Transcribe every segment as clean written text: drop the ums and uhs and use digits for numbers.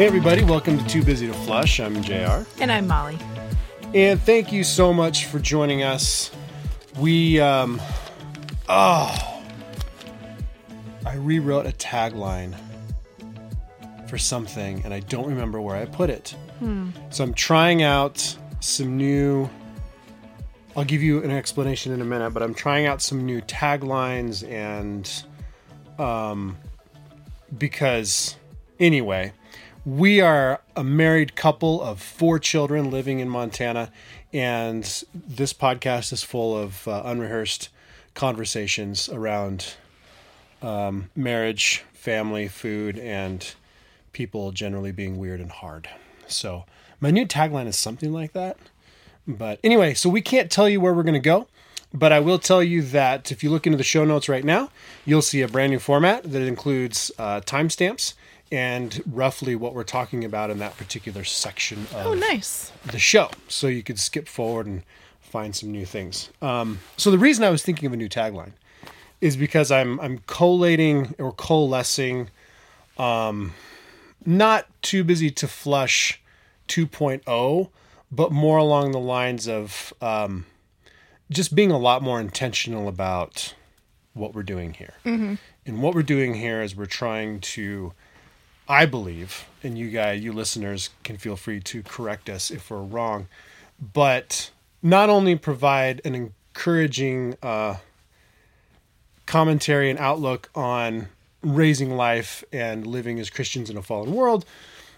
Hey everybody, welcome to Too Busy to Flush. I'm JR. And I'm Molly. And thank you so much for joining us. I rewrote a tagline for something and I don't remember where I put it. So I'm trying out some new, I'll give you an explanation in a minute, but I'm trying out some new taglines and because anyway, we are a married couple of 4 children living in Montana, and this podcast is full of unrehearsed conversations around marriage, family, food, and people generally being weird and hard. So my new tagline is something like that. But anyway, so we can't tell you where we're going to go, but I will tell you that if you look into the show notes right now, you'll see a brand new format that includes timestamps and roughly what we're talking about in that particular section of the show. So you could skip forward and find some new things. So the reason I was thinking of a new tagline is because I'm collating or coalescing not Too Busy to Flush 2.0, but more along the lines of just being a lot more intentional about what we're doing here. Mm-hmm. And what we're doing here is we're trying to, I believe, and you guys, you listeners can feel free to correct us if we're wrong, but not only provide an encouraging commentary and outlook on raising life and living as Christians in a fallen world,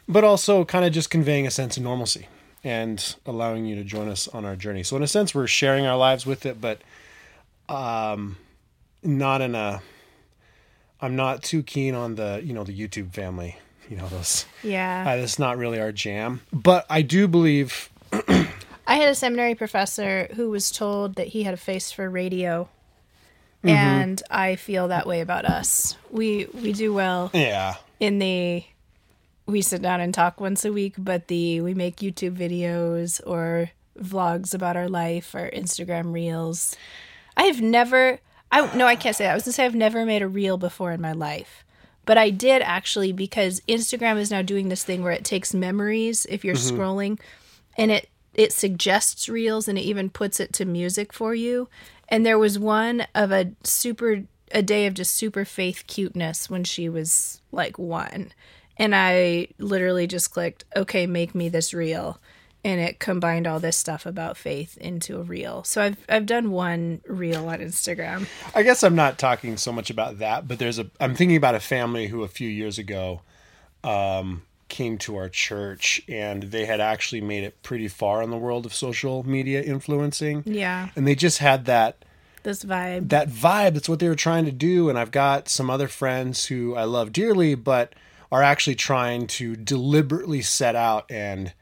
but also kind of just conveying a sense of normalcy and allowing you to join us on our journey. So in a sense, we're sharing our lives with it, but I'm not too keen on the YouTube family, those. Yeah. That's not really our jam, but I do believe. I had a seminary professor who was told that he had a face for radio. Mm-hmm. And I feel that way about us. We do well. Yeah. We sit down and talk once a week, but we make YouTube videos or vlogs about our life or Instagram reels. I can't say that. I was going to say I've never made a reel before in my life, but I did actually, because Instagram is now doing this thing where it takes memories if you're mm-hmm. scrolling, and it suggests reels, and it even puts it to music for you. And there was one of a day of just super Faith cuteness when she was like 1. And I literally just clicked, okay, make me this reel. And it combined all this stuff about Faith into a reel. So I've done one reel on Instagram. I guess I'm not talking so much about that, but I'm thinking about a family who a few years ago came to our church, and they had actually made it pretty far in the world of social media influencing. Yeah. And they just had this vibe. That vibe, that's what they were trying to do. And I've got some other friends who I love dearly, but are actually trying to deliberately set out and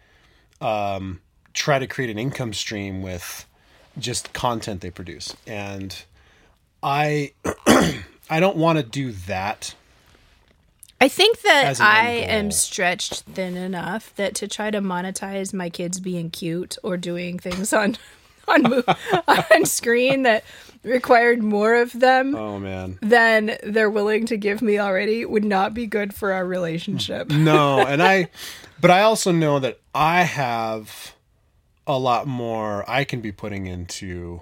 try to create an income stream with just content they produce. And I don't want to do that. I think that I am stretched thin enough that to try to monetize my kids being cute or doing things on screen that required more of them than they're willing to give me already would not be good for our relationship. No, but I also know that I have a lot more I can be putting into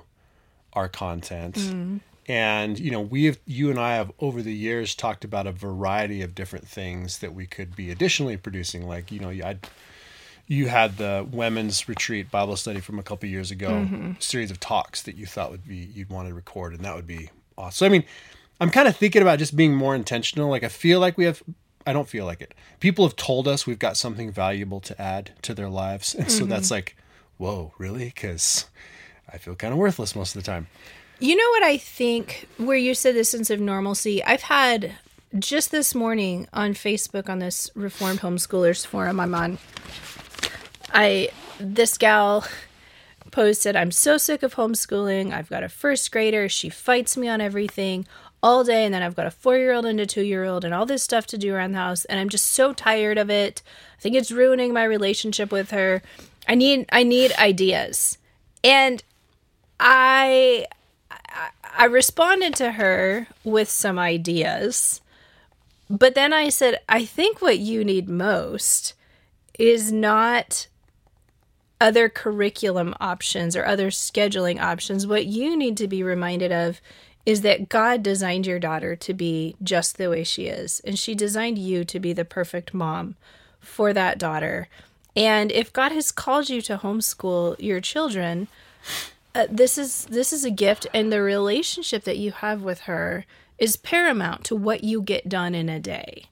our content. Mm. And, you and I have over the years talked about a variety of different things that we could be additionally producing. Like, you had the women's retreat Bible study from a couple of years ago, mm-hmm. series of talks that you thought you'd want to record, and that would be awesome. So, I'm kind of thinking about just being more intentional. Like, I don't feel like it. People have told us we've got something valuable to add to their lives. And so mm-hmm. that's like, whoa, really? Because I feel kind of worthless most of the time. You know what I think, where you said this sense of normalcy, I've had just this morning on Facebook on this Reformed Homeschoolers forum I'm on, this gal posted, I'm so sick of homeschooling. I've got a first grader. She fights me on everything all day. And then I've got a 4-year-old and a 2-year-old and all this stuff to do around the house. And I'm just so tired of it. I think it's ruining my relationship with her. I need ideas. And I responded to her with some ideas, But then I said, I think what you need most is not other curriculum options or other scheduling options. What you need to be reminded of is that God designed your daughter to be just the way she is. And she designed you to be the perfect mom for that daughter. And if God has called you to homeschool your children, this is a gift. And the relationship that you have with her is paramount to what you get done in a day.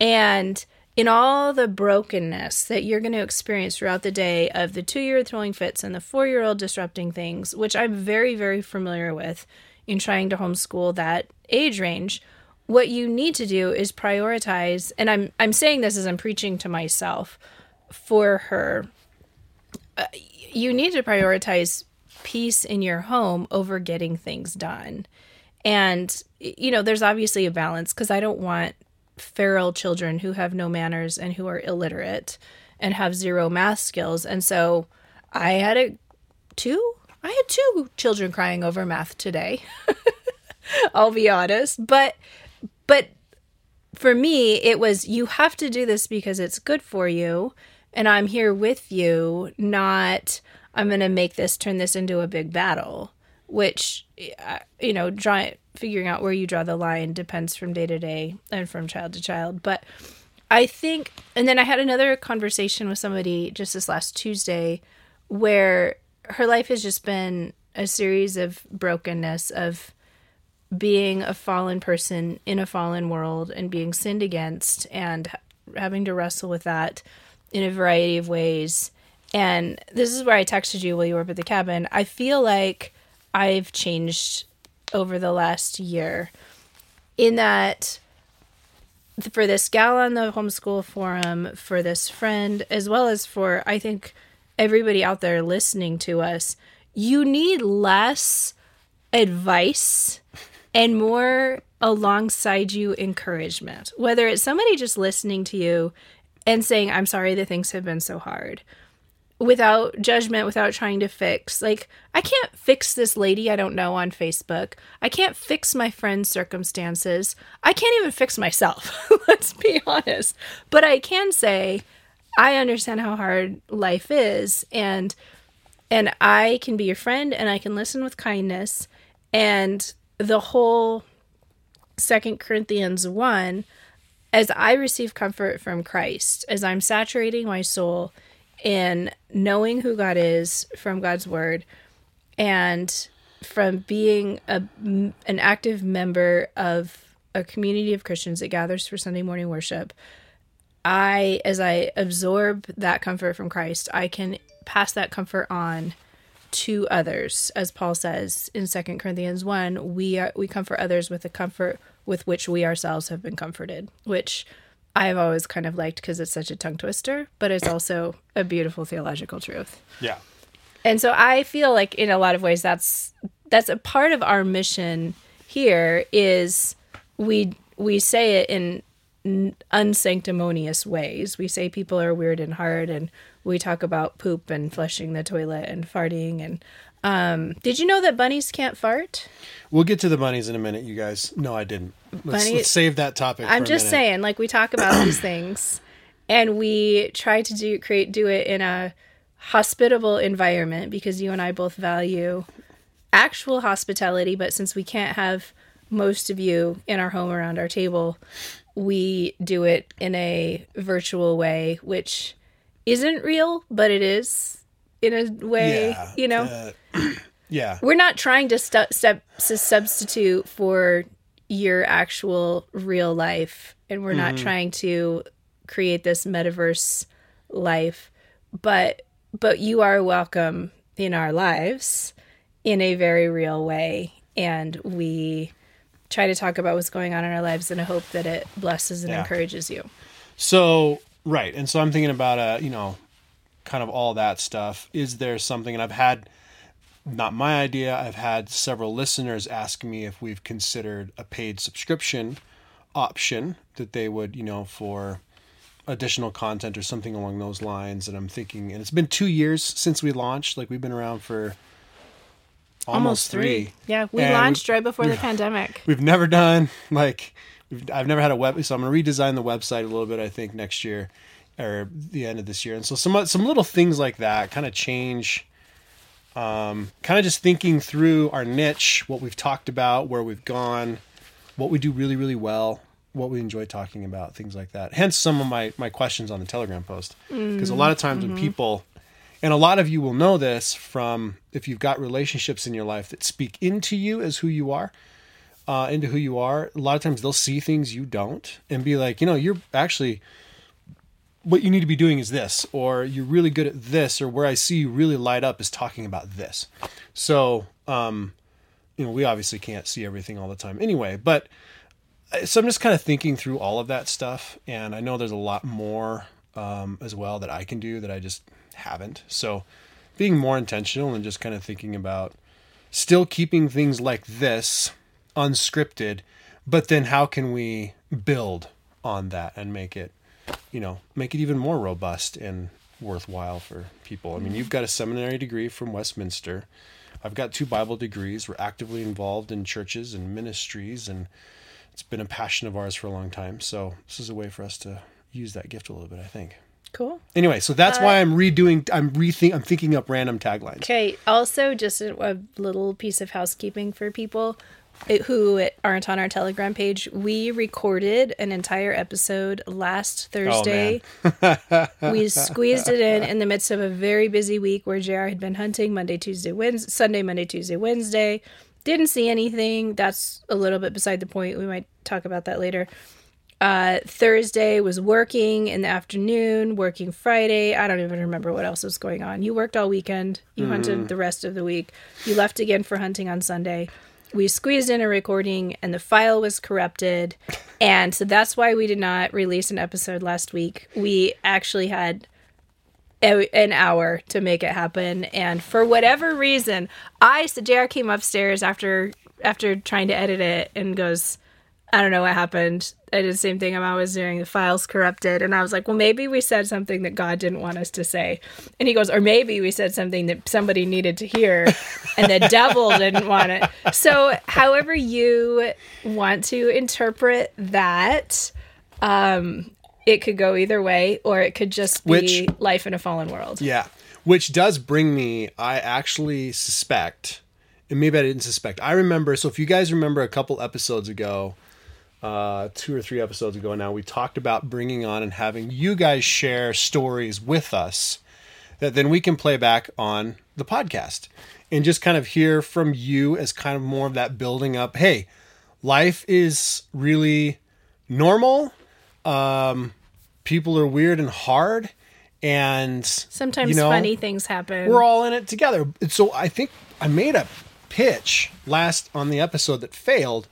And in all the brokenness that you're going to experience throughout the day of the 2-year-old throwing fits and the 4-year-old disrupting things, which I'm very, very familiar with in trying to homeschool that age range, what you need to do is prioritize, and I'm saying this as I'm preaching to myself, for her, you need to prioritize peace in your home over getting things done. And, you know, there's obviously a balance, because I don't want feral children who have no manners and who are illiterate and have zero math skills. And so I had two children crying over math today. I'll be honest. But for me, it was, you have to do this because it's good for you, and I'm here with you, not I'm going to turn this into a big battle, which, you know, figuring out where you draw the line depends from day to day and from child to child. But I think, and then I had another conversation with somebody just this last Tuesday where her life has just been a series of brokenness, of being a fallen person in a fallen world and being sinned against and having to wrestle with that in a variety of ways. And this is where I texted you while you were up at the cabin. I feel like I've changed over the last year in that, for this gal on the homeschool forum, for this friend, as well as for, I think, everybody out there listening to us, you need less advice and more alongside you encouragement. Whether it's somebody just listening to you and saying, I'm sorry that things have been so hard, without judgment, without trying to fix. Like, I can't fix this lady I don't know on Facebook. I can't fix my friend's circumstances. I can't even fix myself, let's be honest. But I can say, I understand how hard life is, and I can be your friend, and I can listen with kindness. And the whole 2 Corinthians 1, as I receive comfort from Christ, as I'm saturating my soul in knowing who God is from God's word, and from being an active member of a community of Christians that gathers for Sunday morning worship, as I absorb that comfort from Christ, I can pass that comfort on to others. As Paul says in 2 Corinthians 1, we comfort others with the comfort with which we ourselves have been comforted, which I've always kind of liked because it's such a tongue twister, but it's also a beautiful theological truth. Yeah. And so I feel like in a lot of ways that's a part of our mission here, is we say it in unsanctimonious ways. We say people are weird and hard, and we talk about poop and flushing the toilet and farting. And did you know that bunnies can't fart? We'll get to the bunnies in a minute, you guys. No, I didn't. Let's save that topic. I'm just saying, like, we talk about these things, and we try to do it in a hospitable environment, because you and I both value actual hospitality. But since we can't have most of you in our home around our table, we do it in a virtual way, which isn't real, but it is in a way, yeah, you know? Yeah. We're not trying to substitute for your actual real life, and we're not trying to create this metaverse life, but you are welcome in our lives in a very real way, and we try to talk about what's going on in our lives in a hope that it blesses and encourages you. So, right. And so I'm thinking about, you know, kind of all that stuff. Is there something, and I've had, not my idea, I've had several listeners ask me if we've considered a paid subscription option that they would, you know, for additional content or something along those lines. And I'm thinking, and it's been 2 years since we launched, like we've been around for Almost three. Yeah, we launched right before the pandemic. We've never done, like, I've never had a web, so I'm going to redesign the website a little bit, I think, next year or the end of this year. And so some little things like that kind of change, kind of just thinking through our niche, what we've talked about, where we've gone, what we do really, really well, what we enjoy talking about, things like that. Hence some of my questions on the Telegram post. Because a lot of times when people, and a lot of you will know this from if you've got relationships in your life that speak into you as who you are, a lot of times they'll see things you don't and be like, you know, you're actually, what you need to be doing is this, or you're really good at this, or where I see you really light up is talking about this. So, you know, we obviously can't see everything all the time anyway, but so I'm just kind of thinking through all of that stuff. And I know there's a lot more, as well that I can do that I just haven't. So being more intentional and just kind of thinking about still keeping things like this unscripted, but then how can we build on that and make it, you know, make it even more robust and worthwhile for people. I mean, you've got a seminary degree from Westminster. I've got 2 Bible degrees. We're actively involved in churches and ministries, and it's been a passion of ours for a long time. So this is a way for us to use that gift a little bit, I think. Cool. Anyway, so that's why I'm thinking up random taglines. Okay. Also, just a little piece of housekeeping for people who aren't on our Telegram page. We recorded an entire episode last Thursday. Oh, man. We squeezed it in the midst of a very busy week where JR had been hunting Monday, Tuesday, Wednesday. Didn't see anything. That's a little bit beside the point. We might talk about that later. Thursday was working in the afternoon, working Friday. I don't even remember what else was going on. You worked all weekend. You hunted the rest of the week. You left again for hunting on Sunday. We squeezed in a recording and the file was corrupted. And so that's why we did not release an episode last week. We actually had an hour to make it happen. And for whatever reason, JR came upstairs after trying to edit it and goes, I don't know what happened. I did the same thing I'm always doing. The file's corrupted. And I was like, well, maybe we said something that God didn't want us to say. And he goes, or maybe we said something that somebody needed to hear and the devil didn't want it. So however you want to interpret that, it could go either way, or it could just be life in a fallen world. Yeah. Which does bring me, I actually suspect, and maybe I didn't suspect. I remember, so if you guys remember a couple episodes ago, 2 or 3 episodes ago now, we talked about bringing on and having you guys share stories with us that then we can play back on the podcast and just kind of hear from you as kind of more of that building up. Hey, life is really normal. People are weird and hard, and sometimes funny things happen. We're all in it together. So I think I made a pitch last on the episode that failed,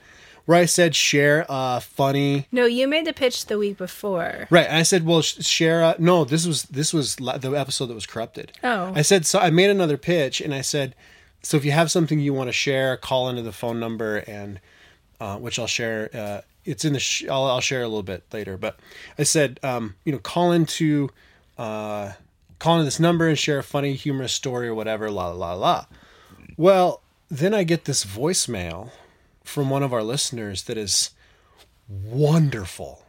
where I said, share a funny... No, you made the pitch the week before. Right. And I said, well, share a... No, this was the episode that was corrupted. Oh. I said, so I made another pitch, and I said, so if you have something you want to share, call into the phone number, and which I'll share... it's in the... I'll share a little bit later, but I said, call into this number and share a funny, humorous story or whatever, la, la, la. Well, then I get this voicemail from one of our listeners that is wonderful,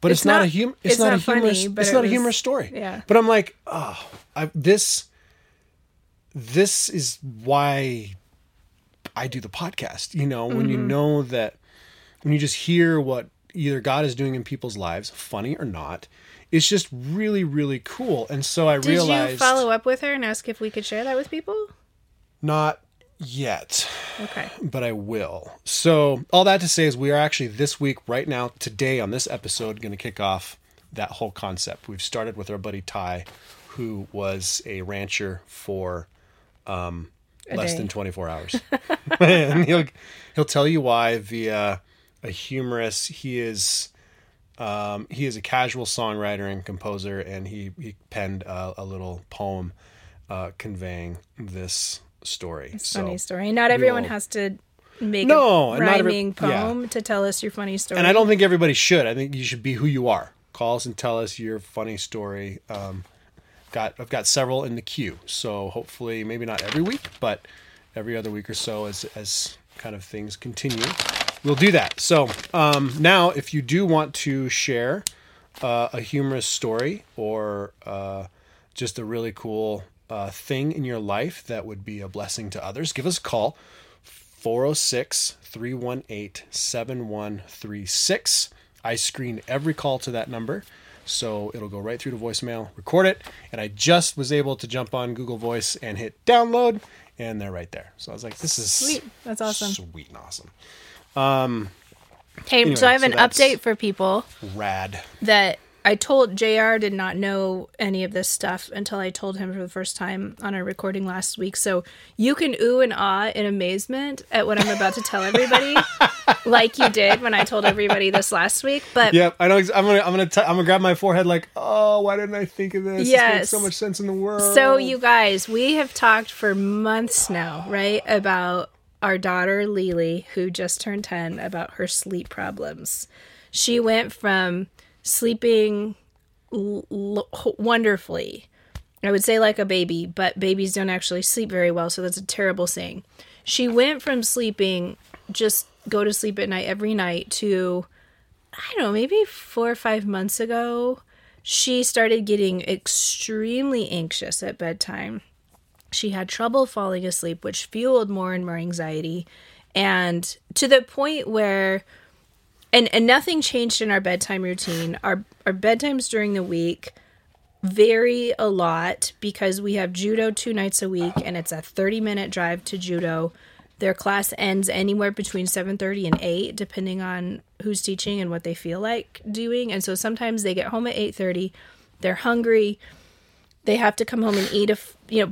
but it's not a humorous story. Yeah. But I'm like, this is why I do the podcast. You know, when you know that, when you just hear what either God is doing in people's lives, funny or not, it's just really, really cool. And so I realized... Did you follow up with her and ask if we could share that with people? Not yet. Okay. But I will. So all that to say is we are actually this week, right now, today on this episode, going to kick off that whole concept. We've started with our buddy Ty, who was a rancher for less than 24 hours. And he'll tell you why via a humorous, he is a casual songwriter and composer, and he penned a little poem conveying this story. It's a funny story. Not everyone has to make a rhyming poem to tell us your funny story. And I don't think everybody should. I think you should be who you are. Call us and tell us your funny story. I've got several in the queue. So hopefully, maybe not every week, but every other week or so as kind of things continue, we'll do that. So now, if you do want to share a humorous story or just a really cool thing in your life that would be a blessing to others, give us a call, 406-318-7136. I screen every call to that number, so it'll go right through to voicemail, record it, and I just was able to jump on Google Voice and hit download, and they're right there. So I was like, this is sweet. That's awesome. Sweet and awesome. Hey, anyway, so I have an update for people. Rad. That I told JR did not know any of this stuff until I told him for the first time on our recording last week. So you can ooh and ah in amazement at what I'm about to tell everybody, like you did when I told everybody this last week. But yeah, I know. I'm gonna grab my forehead like, oh, why didn't I think of this? Yes, this makes so much sense in the world. So you guys, we have talked for months now, right, about our daughter Lily, who just turned 10, about her sleep problems. She went from sleeping wonderfully, I would say like a baby, but babies don't actually sleep very well, so that's a terrible saying. She went from sleeping, just go to sleep at night every night, to, I don't know, maybe 4 or 5 months ago, she started getting extremely anxious at bedtime. She had trouble falling asleep, which fueled more and more anxiety. And to the point where, and nothing changed in our bedtime routine. Our bedtimes during the week vary a lot because we have judo 2 nights a week, and it's a 30-minute drive to judo. Their class ends anywhere between 7:30 and 8, depending on who's teaching and what they feel like doing. And so sometimes they get home at 8:30. They're hungry. They have to come home and eat.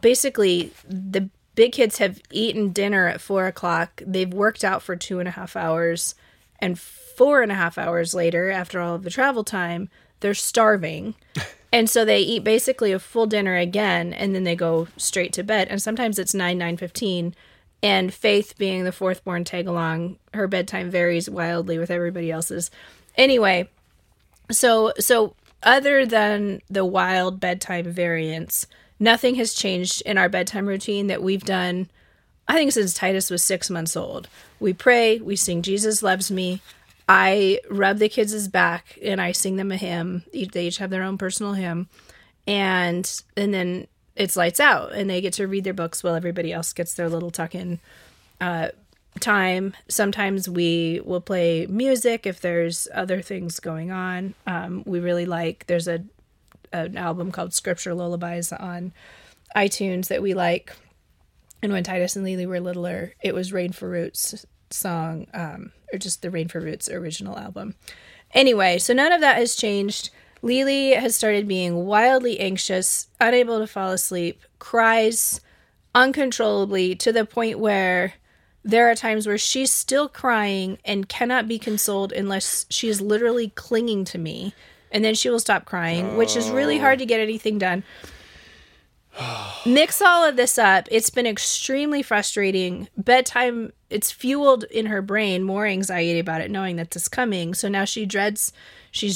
Basically, the big kids have eaten dinner at 4 o'clock. They've worked out for 2.5 hours. And 4.5 hours later, after all of the travel time, they're starving. And so they eat basically a full dinner again, and then they go straight to bed. And sometimes it's 9, 9:15. And Faith, being the fourth born tag-along, her bedtime varies wildly with everybody else's. Anyway, so other than the wild bedtime variance, nothing has changed in our bedtime routine that we've done, I think, since Titus was 6 months old. We pray, we sing Jesus Loves Me, I rub the kids' back, and I sing them a hymn. They each have their own personal hymn. And then it's lights out, and they get to read their books while everybody else gets their little tuck-in time. Sometimes we will play music if there's other things going on. We really like, there's an album called Scripture Lullabies on iTunes that we like. And when Titus and Lily were littler, it was Rain for Roots song, or just the Rain for Roots original album. Anyway, so none of that has changed. Lily has started being wildly anxious, unable to fall asleep, cries uncontrollably, to the point where there are times where she's still crying and cannot be consoled unless she's literally clinging to me. And then she will stop crying, which is really hard to get anything done. Mix all of this up. It's been extremely frustrating. Bedtime, it's fueled in her brain more anxiety about it, knowing that this is coming. So now she's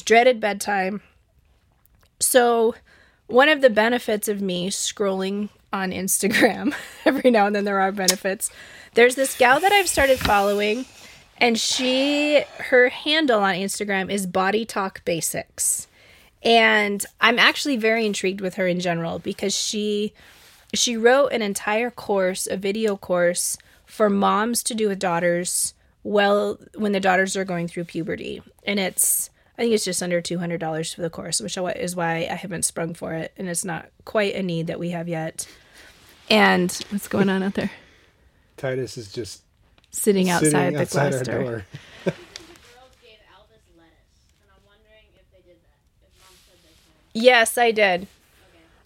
dreaded bedtime. So one of the benefits of me scrolling on Instagram, every now and then there are benefits. There's this gal that I've started following, and her handle on Instagram is Body Talk Basics. And I'm actually very intrigued with her in general, because she wrote an entire course, a video course for moms to do with daughters when the daughters are going through puberty. And I think it's just under $200 for the course, which is why I haven't sprung for it. And it's not quite a need that we have yet. And what's going on out there? Titus is just sitting outside the glass door. Yes, I did.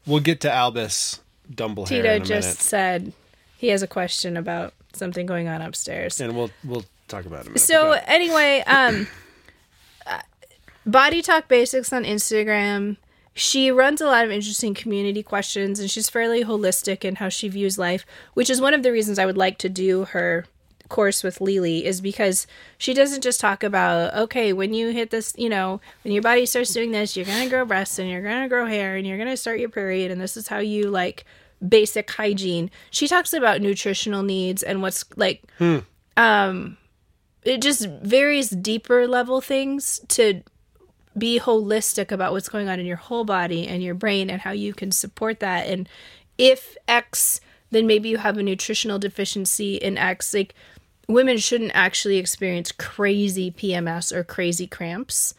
We'll get to Albus Dumbledore. Tito just said he has a question about something going on upstairs, and we'll talk about it. Anyway, Body Talk Basics on Instagram. She runs a lot of interesting community questions, and she's fairly holistic in how she views life, which is one of the reasons I would like to do her course with Lily, is because she doesn't just talk about, okay, when you hit this, when your body starts doing this, you're going to grow breasts and you're going to grow hair and you're going to start your period, and this is how you basic hygiene. She talks about nutritional needs and what's It just various deeper level things to be holistic about what's going on in your whole body and your brain and how you can support that. And if X, then maybe you have a nutritional deficiency in X. Like, women shouldn't actually experience crazy PMS or crazy cramps.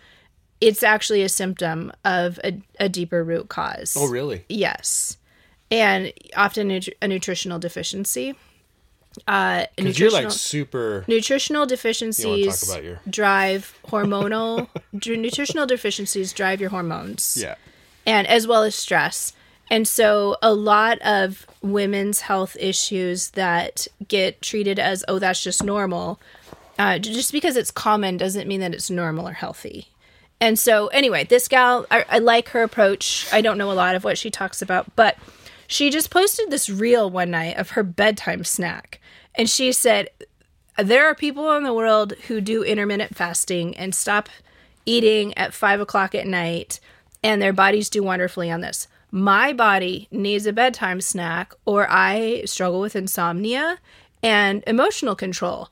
It's actually a symptom of a deeper root cause. Oh, really? Yes. And often a nutritional deficiency. Because you're like super... Nutritional deficiencies drive hormonal... nutritional deficiencies drive your hormones. Yeah. And as well as stress. And so a lot of women's health issues that get treated as, oh, that's just normal, just because it's common doesn't mean that it's normal or healthy. And so anyway, this gal, I like her approach. I don't know a lot of what she talks about, but she just posted this reel one night of her bedtime snack. And she said, there are people in the world who do intermittent fasting and stop eating at 5 o'clock at night, and their bodies do wonderfully on this. My body needs a bedtime snack, or I struggle with insomnia and emotional control.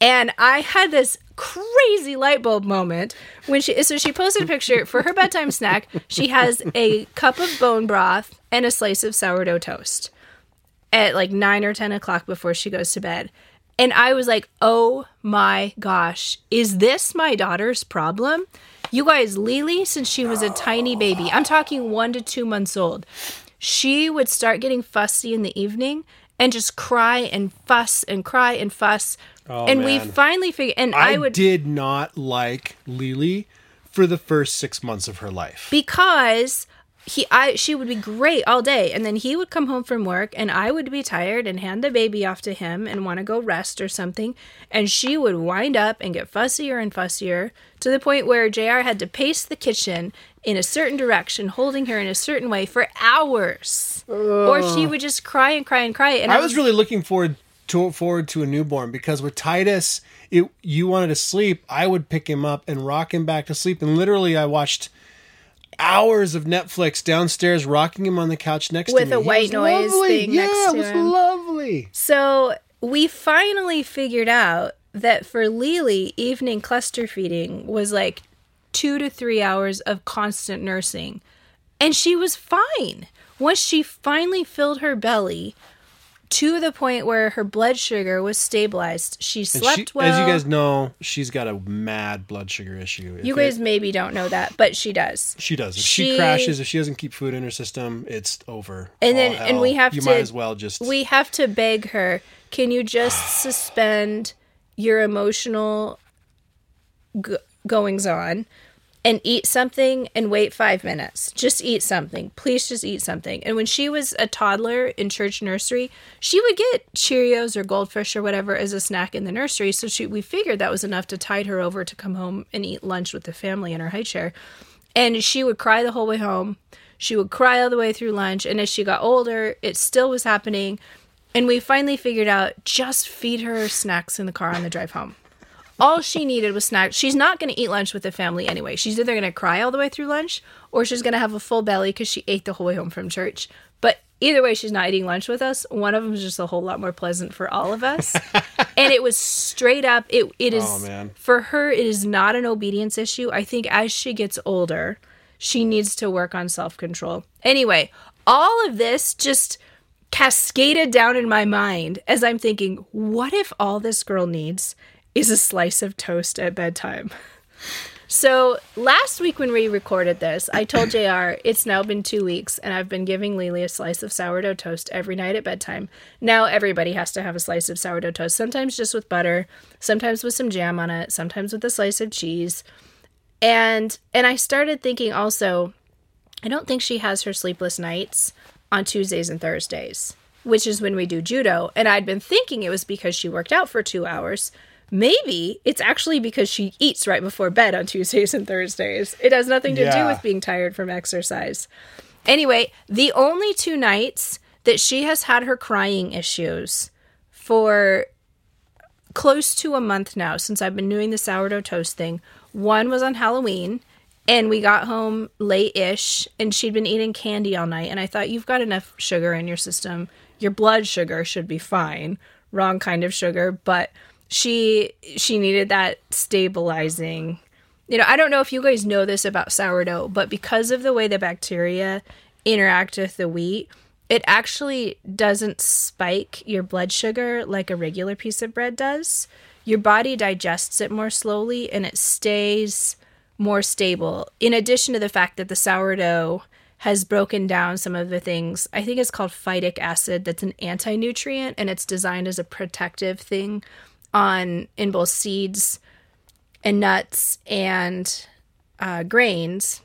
And I had this crazy light bulb moment when she posted a picture for her bedtime snack. She has a cup of bone broth and a slice of sourdough toast at like 9 or 10 o'clock before she goes to bed. And I was like, oh my gosh, is this my daughter's problem? You guys, Lily, since she was a tiny baby, I'm talking 1 to 2 months old, she would start getting fussy in the evening and just cry and fuss and cry and fuss. Oh, and man. We finally figured... And I did not like Lily for the first 6 months of her life. Because... she would be great all day, and then he would come home from work, and I would be tired and hand the baby off to him and want to go rest or something, and she would wind up and get fussier and fussier to the point where JR had to pace the kitchen in a certain direction, holding her in a certain way for hours, or she would just cry and cry and cry. And I was really looking forward to a newborn, because with Titus, you wanted to sleep, I would pick him up and rock him back to sleep, and literally I watched hours of Netflix downstairs, rocking him on the couch next to me. With a white noise thing next to him. Yeah, it was lovely. So we finally figured out that for Lily, evening cluster feeding was like 2 to 3 hours of constant nursing. And she was fine. Once she finally filled her belly to the point where her blood sugar was stabilized, she slept well. As you guys know, she's got a mad blood sugar issue. You guys maybe don't know that, but she does. She does. If she crashes, if she doesn't keep food in her system, it's over. And then, and we have to beg her, can you just suspend your emotional goings on and eat something and wait 5 minutes. Just eat something. Please just eat something. And when she was a toddler in church nursery, she would get Cheerios or Goldfish or whatever as a snack in the nursery. So we figured that was enough to tide her over to come home and eat lunch with the family in her high chair. And she would cry the whole way home. She would cry all the way through lunch. And as she got older, it still was happening. And we finally figured out, just feed her snacks in the car on the drive home. All she needed was snacks. She's not going to eat lunch with the family anyway. She's either going to cry all the way through lunch, or she's going to have a full belly because she ate the whole way home from church. But either way, she's not eating lunch with us. One of them is just a whole lot more pleasant for all of us. And it was straight up. For her, it is not an obedience issue. I think as she gets older, she needs to work on self-control. Anyway, all of this just cascaded down in my mind as I'm thinking, what if all this girl needs is a slice of toast at bedtime? So last week when we recorded this, I told JR it's now been 2 weeks and I've been giving Lily a slice of sourdough toast every night at bedtime. Now everybody has to have a slice of sourdough toast, sometimes just with butter, sometimes with some jam on it, sometimes with a slice of cheese. And I started thinking also, I don't think she has her sleepless nights on Tuesdays and Thursdays, which is when we do judo. And I'd been thinking it was because she worked out for 2 hours. Maybe it's actually because she eats right before bed on Tuesdays and Thursdays. It has nothing to do with being tired from exercise. Anyway, the only 2 nights that she has had her crying issues for close to a month now, since I've been doing the sourdough toast thing, one was on Halloween, and we got home late-ish, and she'd been eating candy all night, and I thought, you've got enough sugar in your system. Your blood sugar should be fine. Wrong kind of sugar, but... she needed that stabilizing. You know, I don't know if you guys know this about sourdough, but because of the way the bacteria interact with the wheat, it actually doesn't spike your blood sugar like a regular piece of bread does. Your body digests it more slowly and it stays more stable. In addition to the fact that the sourdough has broken down some of the things, I think it's called phytic acid, that's an anti-nutrient, and it's designed as a protective thing in both seeds and nuts and grains.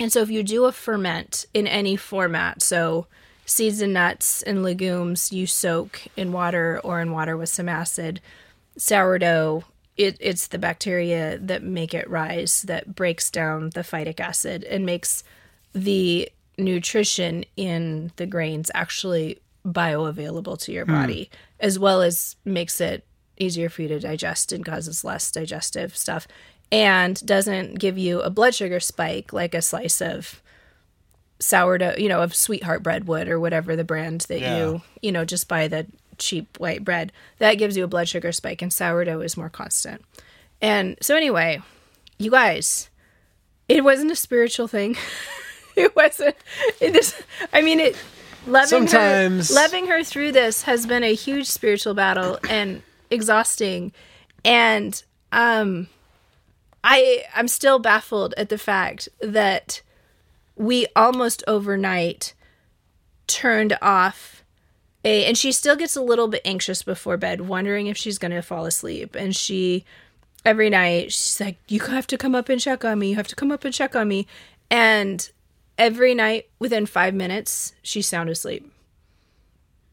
And so if you do a ferment in any format, so seeds and nuts and legumes, you soak in water or in water with some acid. Sourdough, it's the bacteria that make it rise, that breaks down the phytic acid and makes the nutrition in the grains actually bioavailable to your body, as well as makes it easier for you to digest and causes less digestive stuff, and doesn't give you a blood sugar spike like a slice of sourdough, you know, of sweetheart bread would, or whatever the brand that you know, just buy the cheap white bread. That gives you a blood sugar spike, and sourdough is more constant. And so anyway, you guys, it wasn't a spiritual thing. It wasn't. Loving her through this has been a huge spiritual battle and exhausting. And I'm still baffled at the fact that we almost overnight turned off and she still gets a little bit anxious before bed, wondering if she's going to fall asleep. And every night, she's like, you have to come up and check on me. You have to come up and check on me. And every night, within 5 minutes, she's sound asleep.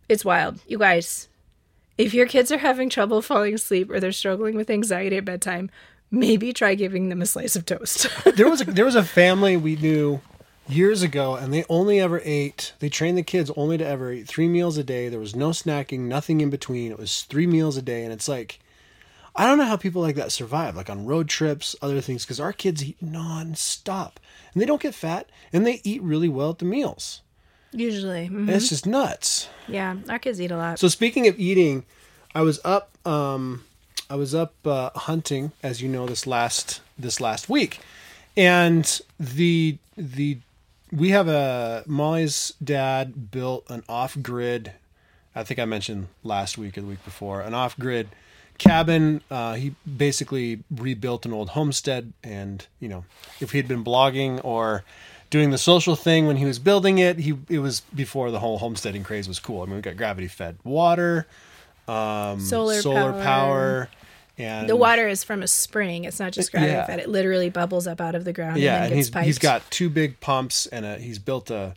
It's wild. You guys, if your kids are having trouble falling asleep or they're struggling with anxiety at bedtime, maybe try giving them a slice of toast. There was a family we knew years ago, and they trained the kids only to ever eat 3 meals a day. There was no snacking, nothing in between. It was 3 meals a day, and it's like, I don't know how people like that survive, like on road trips, other things, because our kids eat nonstop, and they don't get fat, and they eat really well at the meals. Usually. Mm-hmm. And it's just nuts. Yeah, our kids eat a lot. So speaking of eating, I was up hunting, as you know, this last week, and we have Molly's dad built an off-grid. I think I mentioned last week or the week before, an off-grid cabin. He basically rebuilt an old homestead, and you know, if he had been blogging or doing the social thing when he was building it, it was before the whole homesteading craze was cool. I mean, we got gravity-fed water, solar power, and the water is from a spring. It's not just gravity-fed; it literally bubbles up out of the ground. Yeah, and he's got 2 big pumps, and he's built a.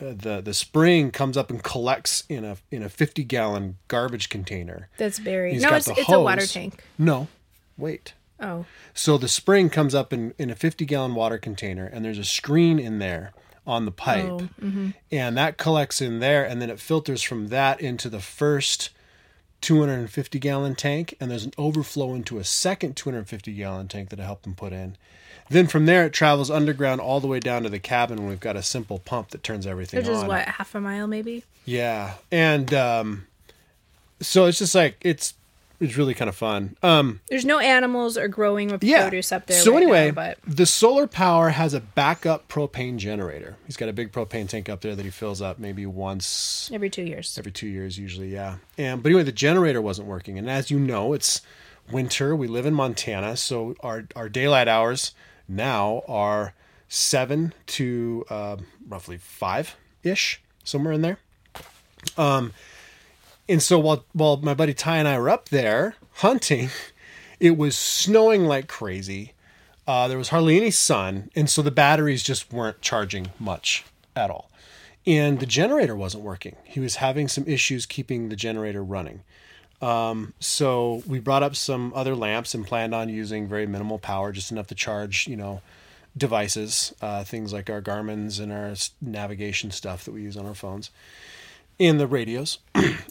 The spring comes up and collects in a 50-gallon garbage container. That's buried. No, it's a water tank. No, wait. Oh. So the spring comes up in a 50-gallon water container, and there's a screen in there on the pipe. Oh, mm-hmm. And that collects in there, and then it filters from that into the first 250-gallon tank, and there's an overflow into a second 250-gallon tank that I helped them put in. Then from there, it travels underground all the way down to the cabin, and we've got a simple pump that turns everything on. Which is, what, half a mile maybe? Yeah. And so it's just like, it's really kind of fun. There's no animals or growing of produce up there. So the solar power has a backup propane generator. He's got a big propane tank up there that he fills up maybe once. Every 2 years. Every 2 years usually, yeah. But anyway, the generator wasn't working. And as you know, it's winter. We live in Montana, so our daylight hours now are 7 to roughly 5-ish, somewhere in there. And so while my buddy Ty and I were up there hunting, it was snowing like crazy. There was hardly any sun, and so the batteries just weren't charging much at all. And the generator wasn't working. He was having some issues keeping the generator running. So we brought up some other lamps and planned on using very minimal power, just enough to charge, you know, devices, things like our Garmin's and our navigation stuff that we use on our phones and the radios.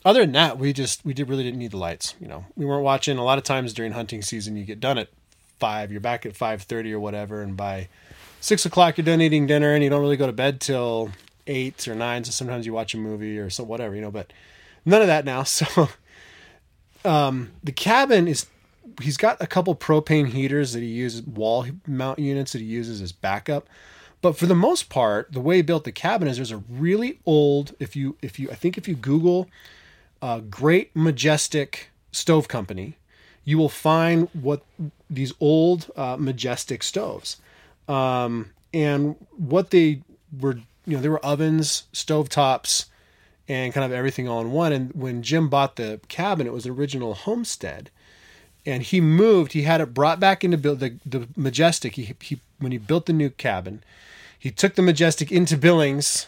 Other than that, we really didn't need the lights. You know, we weren't watching. A lot of times during hunting season, you get done at 5, you're back at 5:30 or whatever. And by 6 o'clock, you're done eating dinner and you don't really go to bed till 8 or 9. So sometimes you watch a movie or so, whatever, you know, but none of that now. So The cabin is, he's got a couple propane heaters that he uses, wall mount units that he uses as backup. But for the most part, the way he built the cabin is there's a really old, if you Google Great Majestic Stove Company, you will find what these old Majestic stoves. And what they were, there were ovens, stovetops, and kind of everything all in one. And when Jim bought the cabin, it was the original homestead. And he moved, he had it brought back into the Majestic. He when he built the new cabin, he took the Majestic into Billings,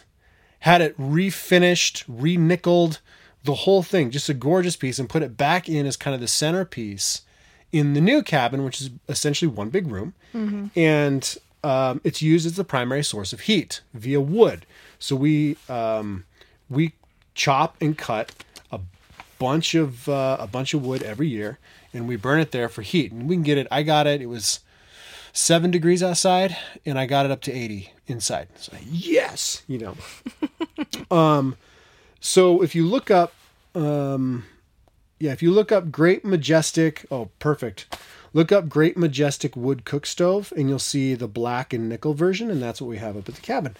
had it refinished, re-nickeled, the whole thing, just a gorgeous piece, and put it back in as kind of the centerpiece in the new cabin, which is essentially one big room. Mm-hmm. And it's used as the primary source of heat via wood. So we chop and cut a bunch of wood every year, and we burn it there for heat. And we can get it. I got it. It was 7 degrees outside, and I got it up to 80 inside. So yes, So if you look up, Great Majestic, oh, perfect. Look up Great Majestic Wood Cook Stove, and you'll see the black and nickel version, and that's what we have up at the cabin.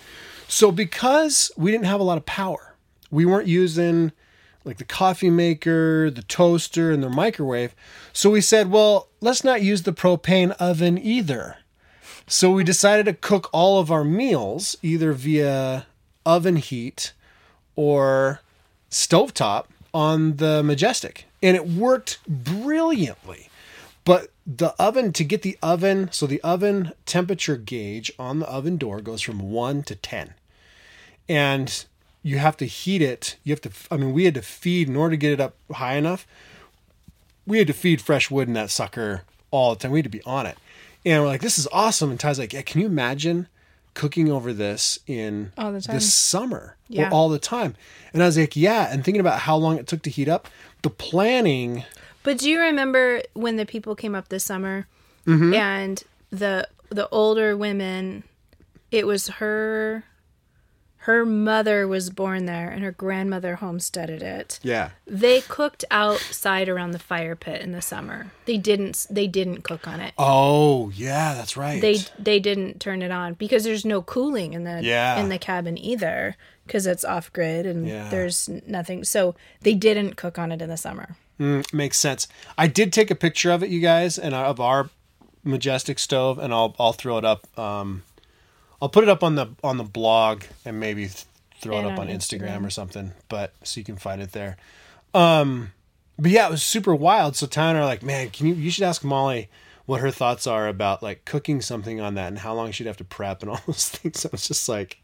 So because we didn't have a lot of power, we weren't using like the coffee maker, the toaster, and the microwave. So we said, well, let's not use the propane oven either. So we decided to cook all of our meals either via oven heat or stovetop on the Majestic. And it worked brilliantly. But the oven temperature gauge on the oven door goes from 1 to 10. And you have to heat it. We had to feed, in order to get it up high enough, we had to feed fresh wood in that sucker all the time. We had to be on it. And we're like, this is awesome. And Ty's like, yeah, can you imagine cooking over this in this summer or all the time? And I was like, yeah. And thinking about how long it took to heat up, the planning. But do you remember when the people came up this summer mm-hmm. and the older women, it was her mother was born there and her grandmother homesteaded it. Yeah. They cooked outside around the fire pit in the summer. They didn't cook on it. Oh, yeah, that's right. They didn't turn it on because there's no cooling in the cabin either because it's off grid and there's nothing. So they didn't cook on it in the summer. Makes sense. I did take a picture of it, you guys, and of our Majestic stove, and I'll throw it up. I'll put it up on the blog and maybe throw it up on Instagram or something, but so you can find it there. But yeah, it was super wild. So Ty and I are like, man, you should ask Molly what her thoughts are about like cooking something on that and how long she'd have to prep and all those things. I was just like,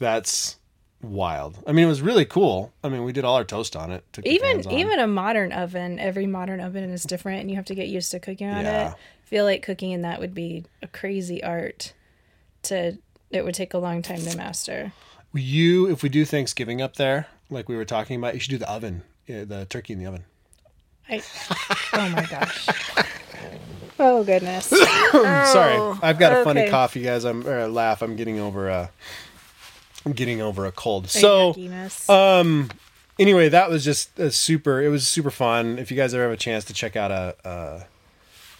that's wild. I mean, it was really cool. I mean, we did all our toast on it. Even a modern oven, every modern oven is different and you have to get used to cooking on it. I feel like cooking in that would be a crazy art. It would take a long time to master. If we do Thanksgiving up there, like we were talking about, you should do the oven, the turkey in the oven. Oh my gosh. Oh goodness. Sorry, I've got a funny cough, you guys. I'm getting over a cold. So, anyway, that was just it was super fun. If you guys ever have a chance to check out a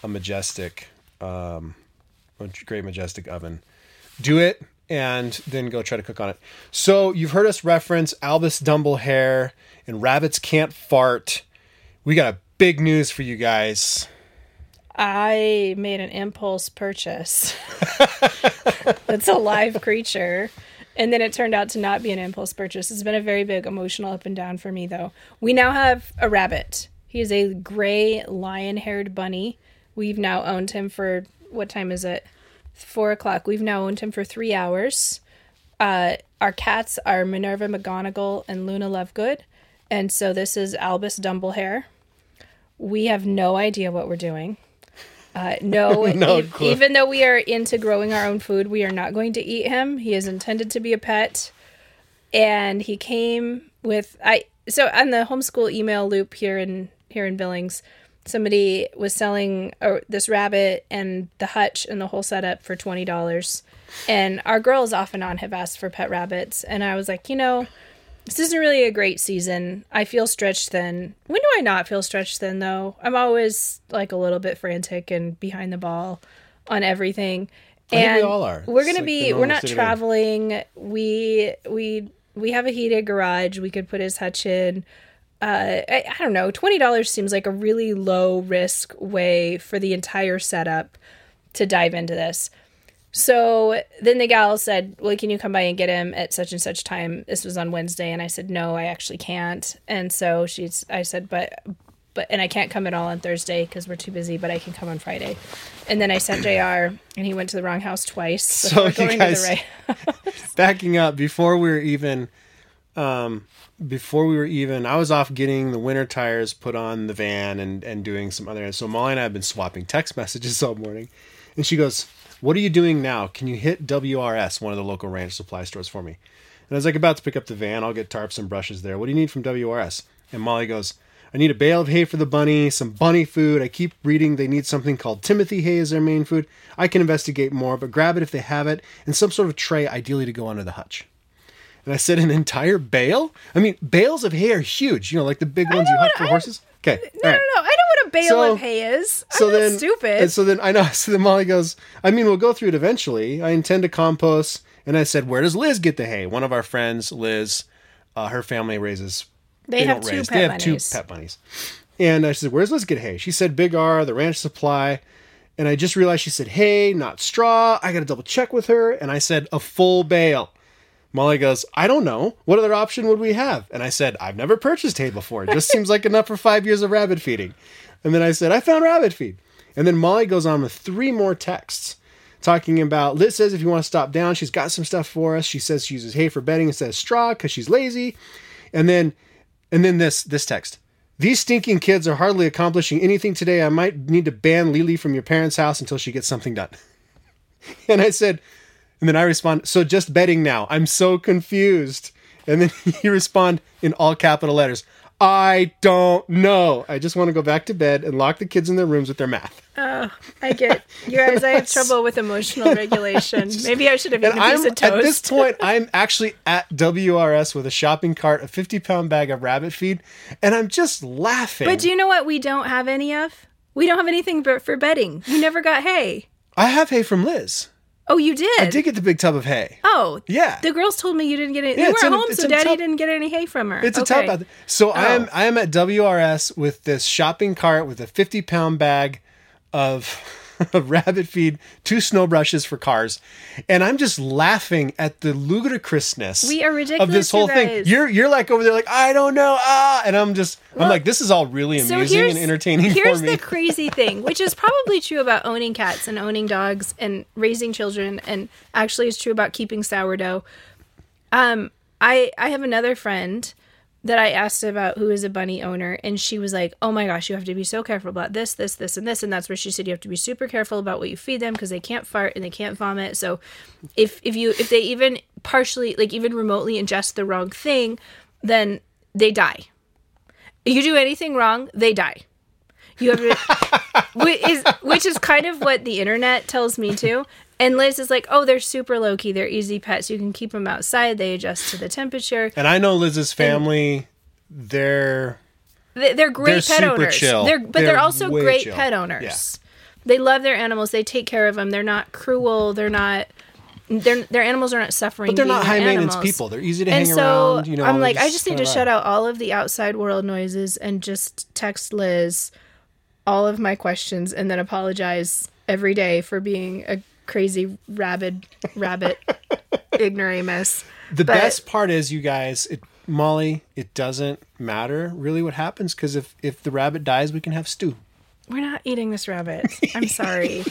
Majestic, Great Majestic oven. Do it and then go try to cook on it. So you've heard us reference Albus Dumbledore and rabbits can't fart. We got big news for you guys. I made an impulse purchase. That's a live creature. And then it turned out to not be an impulse purchase. It's been a very big emotional up and down for me, though. We now have a rabbit. He is a gray lion-haired bunny. We've now owned him for, what time is it? 4:00. We've now owned him for 3 hours. Our cats are Minerva McGonagall and Luna Lovegood. And so this is Albus Dumbledore. We have no idea what we're doing. Even though we are into growing our own food, we are not going to eat him. He is intended to be a pet. And he came with... So on the homeschool email loop here in Billings... Somebody was selling this rabbit and the hutch and the whole setup for $20. And our girls off and on have asked for pet rabbits. And I was like, This isn't really a great season. I feel stretched thin. When do I not feel stretched thin, though? I'm always, like, a little bit frantic and behind the ball on everything. And we all are. We're going to be, we're not traveling. We have a heated garage. We could put his hutch in. I don't know. $20 seems like a really low risk way for the entire setup to dive into this. So then the gal said, well, can you come by and get him at such and such time? This was on Wednesday. And I said, no, I actually can't. And so I said, but, and I can't come at all on Thursday because we're too busy, but I can come on Friday. And then I sent JR, and he went to the wrong house twice. So you guys, to the right house. Backing up, before we were even, I was off getting the winter tires put on the van and doing some other. So Molly and I have been swapping text messages all morning. And she goes, what are you doing now? Can you hit WRS, one of the local ranch supply stores, for me? And I was like, about to pick up the van. I'll get tarps and brushes there. What do you need from WRS? And Molly goes, I need a bale of hay for the bunny, some bunny food. I keep reading they need something called Timothy hay as their main food. I can investigate more, but grab it if they have it, and some sort of tray, ideally to go under the hutch. And I said, an entire bale? I mean, bales of hay are huge. You know, like the big ones you hunt for horses. Okay. No. I know what a bale of hay is. I'm not stupid. And so then I know. So then Molly goes, I mean, we'll go through it eventually. I intend to compost. And I said, where does Liz get the hay? One of our friends, Liz, her family raises. They have two pet bunnies. And I said, where's Liz get hay? She said, Big R, the ranch supply. And I just realized she said, hay, not straw. I got to double check with her. And I said, a full bale. Molly goes, I don't know. What other option would we have? And I said, I've never purchased hay before. It just seems like enough for 5 years of rabbit feeding. And then I said, I found rabbit feed. And then Molly goes on with 3 more texts talking about, Liz says, if you want to stop down, she's got some stuff for us. She says she uses hay for bedding instead of straw because she's lazy. And then this text. These stinking kids are hardly accomplishing anything today. I might need to ban Lily from your parents' house until she gets something done. And I said, and then I respond, so just bedding now. I'm so confused. And then you respond in all capital letters, I don't know. I just want to go back to bed and lock the kids in their rooms with their math. Oh, I get you guys. I have trouble with emotional regulation. Maybe I should have eaten a piece of toast. At this point, I'm actually at WRS with a shopping cart, a 50-pound bag of rabbit feed, and I'm just laughing. But do you know what we don't have any of? We don't have anything for bedding. You never got hay. I have hay from Liz. Oh, you did? I did get the big tub of hay. Oh. Yeah. The girls told me you didn't get any. Yeah, they were at home, so Daddy didn't get any hay from her. It's okay. A tub out there. So I am at WRS with this shopping cart with a 50-pound bag of rabbit feed, 2 snow brushes for cars, and I'm just laughing at the ludicrousness of this whole thing. You're like over there like, I don't know, and I'm like, this is all really amusing and entertaining for me. Here's the crazy thing, which is probably true about owning cats and owning dogs and raising children, and actually is true about keeping sourdough. I have another friend that I asked about who is a bunny owner, and she was like, oh my gosh, you have to be so careful about this, and that's where she said you have to be super careful about what you feed them because they can't fart and they can't vomit. So if they even partially, like even remotely ingest the wrong thing, then they die. You do anything wrong, they die. You have to, which is kind of what the internet tells me too. And Liz is like, oh, they're super low-key. They're easy pets. You can keep them outside. They adjust to the temperature. And I know Liz's family, they're great pet owners. But they're also great pet owners. Yeah. They love their animals. They take care of them. They're not cruel. They're not... Their animals are not suffering. But they're not high-maintenance people. They're easy to hang around. You know, I'm like, I just need to shut out all of the outside world noises and just text Liz all of my questions and then apologize every day for being a... crazy rabbit ignoramus. Best part is, you guys, Molly, it doesn't matter really what happens, because if the rabbit dies, we can have stew. We're not eating this rabbit. I'm sorry.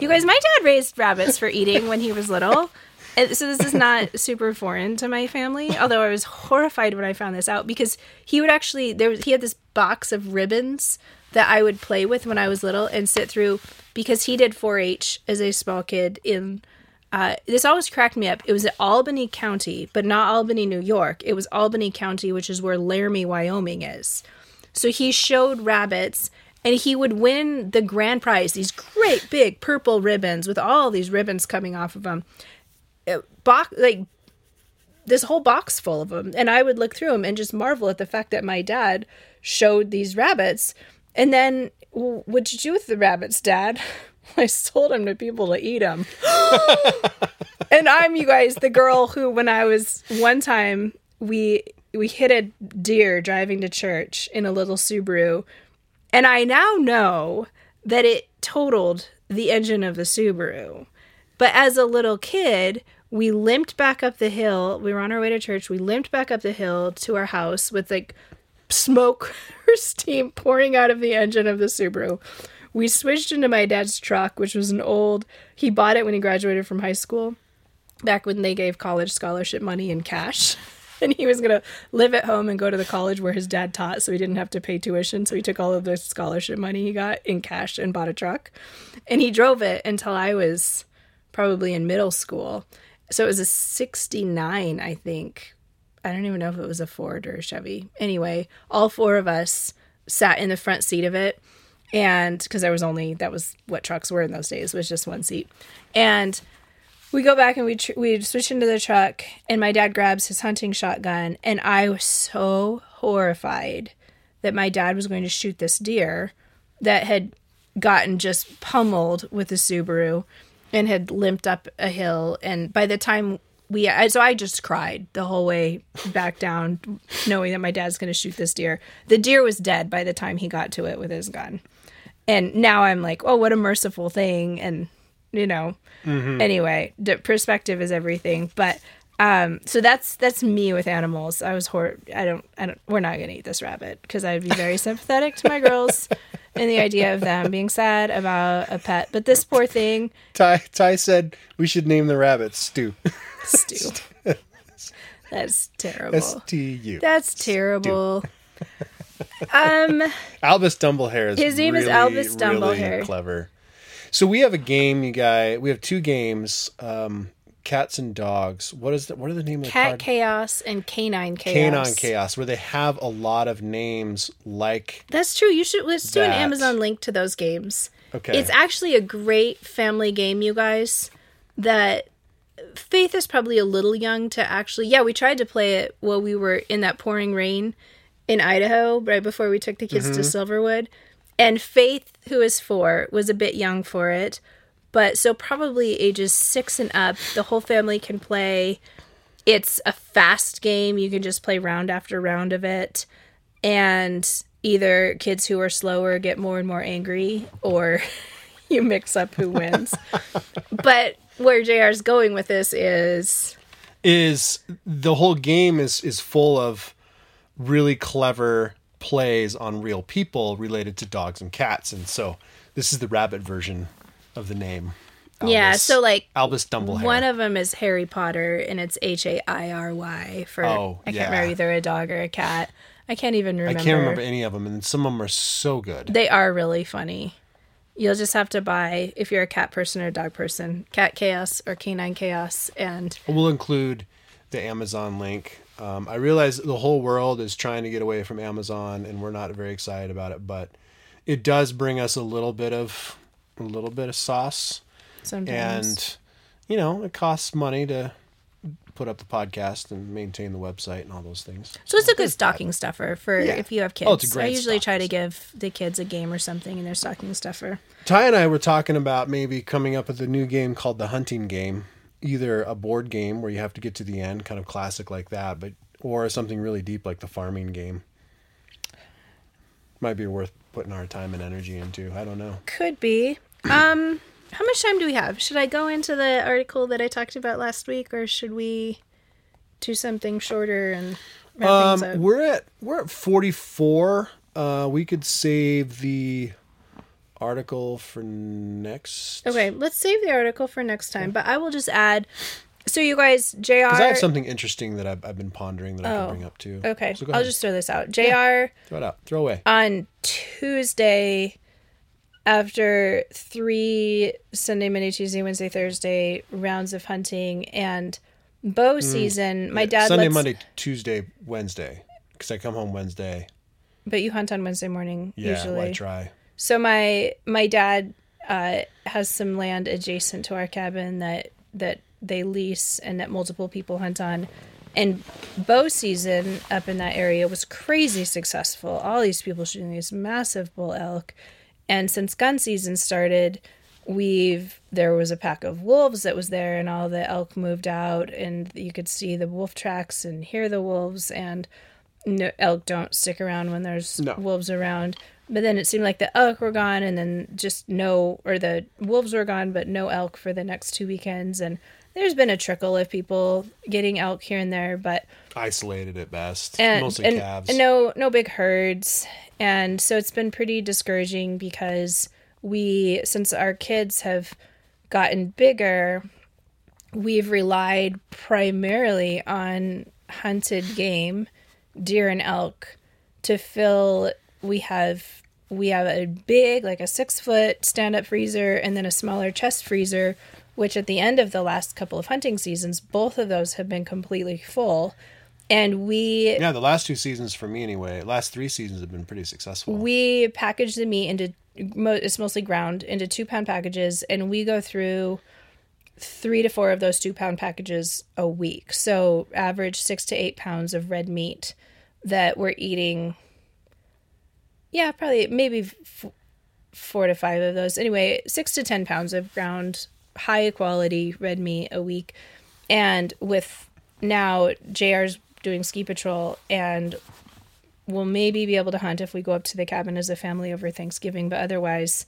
You guys, my dad raised rabbits for eating when he was little. And so this is not super foreign to my family, although I was horrified when I found this out, because he would actually, he had this box of ribbons that I would play with when I was little and sit through, because he did 4-H as a small kid in, this always cracked me up. It was at Albany County, but not Albany, New York. It was Albany County, which is where Laramie, Wyoming is. So he showed rabbits, and he would win the grand prize, these great big purple ribbons with all these ribbons coming off of them. Like this whole box full of them. And I would look through them and just marvel at the fact that my dad showed these rabbits. And then, what'd you do with the rabbits, Dad? I sold them to people to eat them. And I'm, you guys, the girl who, when I was one time, we hit a deer driving to church in a little Subaru. And I now know that it totaled the engine of the Subaru. But as a little kid, we limped back up the hill. We were on our way to church. We limped back up the hill to our house with like smoke or steam pouring out of the engine of the Subaru. We switched into my dad's truck, which was an old, he bought it when he graduated from high school, back when they gave college scholarship money in cash. And he was going to live at home and go to the college where his dad taught, so he didn't have to pay tuition. So he took all of the scholarship money he got in cash and bought a truck. And he drove it until I was probably in middle school. So it was a 69, I think. I don't even know if it was a Ford or a Chevy. Anyway, all four of us sat in the front seat of it. And because there was only, that was what trucks were in those days, was just one seat. And we go back and we switch into the truck, and my dad grabs his hunting shotgun, and I was so horrified that my dad was going to shoot this deer that had gotten just pummeled with a Subaru and had limped up a hill. And by the time so I just cried the whole way back down, knowing that my dad's going to shoot this deer. The deer was dead by the time he got to it with his gun. And now I'm like, oh, what a merciful thing. And you know, Anyway, the perspective is everything. But so that's me with animals. I was we're not going to eat this rabbit, because I would be very sympathetic to my girls and the idea of them being sad about a pet. But this poor thing. Ty said we should name the rabbit Stu. Stu. That's terrible. S-T-U. That's terrible. Albus Dumblehair is his name really, is Albus Dumblehair. Really clever. So we have a game, you guys. We have two games, Cats and Dogs. What are the name of the card? Cat Chaos and Canine Chaos. Canine Chaos, where they have a lot of names like that's true. You should do an Amazon link to those games. Okay. It's actually a great family game, you guys, that Faith is probably a little young to actually. Yeah, we tried to play it while we were in that pouring rain in Idaho right before we took the kids to Silverwood. And Faith, who is 4, was a bit young for it. But so probably ages 6 and up, the whole family can play. It's a fast game. You can just play round after round of it. And either kids who are slower get more and more angry, or you mix up who wins. But where JR's going with this is the whole game is full of really clever plays on real people related to dogs and cats, and so this is the rabbit version of the name Albus, so like Albus Dumblehair. One of them is Harry Potter, and it's H-A-I-R-Y for I can't remember either a dog or a cat. I can't remember any of them, and some of them are so good. They are really funny. You'll just have to buy, if you're a cat person or a dog person, Cat Chaos or Canine Chaos, and we'll include the Amazon link. I realize the whole world is trying to get away from Amazon, and we're not very excited about it, but it does bring us a little bit of sauce. Sometimes. And, you know, it costs money to put up the podcast and maintain the website and all those things. So it's a good stocking stuffer for if you have kids. Oh, it's a great I usually try to give the kids a game or something in their stocking stuffer. Ty and I were talking about maybe coming up with a new game called The Hunting Game. Either a board game where you have to get to the end, kind of classic like that, or something really deep like the farming game. Might be worth putting our time and energy into. I don't know. Could be. How much time do we have? Should I go into the article that I talked about last week, or should we do something shorter and wrap things up? We're at 44. We could save the article for next. Okay, let's save the article for next time. But I will just add, so you guys, JR, because I have something interesting that I've been pondering that I can bring up too. Okay, so I'll just throw this out. JR, throw it out, throw away. On Tuesday, after 3 Sunday, Monday, Tuesday, Wednesday, Thursday rounds of hunting and bow season, my dad Sunday, Monday, Tuesday, Wednesday, because I come home Wednesday. But you hunt on Wednesday morning usually. Yeah, I try. So my dad has some land adjacent to our cabin that they lease and that multiple people hunt on, And bow season up in that area was crazy successful. All these people shooting these massive bull elk. And since gun season started, there was a pack of wolves that was there, and all the elk moved out, and you could see the wolf tracks and hear the wolves. And no, elk don't stick around when there's wolves around. But then it seemed like the elk were gone, and then the wolves were gone, but no elk for the next 2 weekends. And there's been a trickle of people getting elk here and there, but isolated at best, mostly calves. And no big herds. And so it's been pretty discouraging because since our kids have gotten bigger, we've relied primarily on hunted game, deer and elk, to fill. We have a big, like a 6-foot stand-up freezer, and then a smaller chest freezer, which at the end of the last couple of hunting seasons, both of those have been completely full. And the last 2 seasons for me anyway, last 3 seasons have been pretty successful. We package the meat it's mostly ground, into 2-pound packages, and we go through 3 to 4 of those 2-pound packages a week. So average 6 to 8 pounds of red meat that we're eating. Yeah, probably maybe 4 to 5 of those. Anyway, 6 to 10 pounds of ground, high quality red meat a week. And with now JR's doing ski patrol, and we'll maybe be able to hunt if we go up to the cabin as a family over Thanksgiving. But otherwise,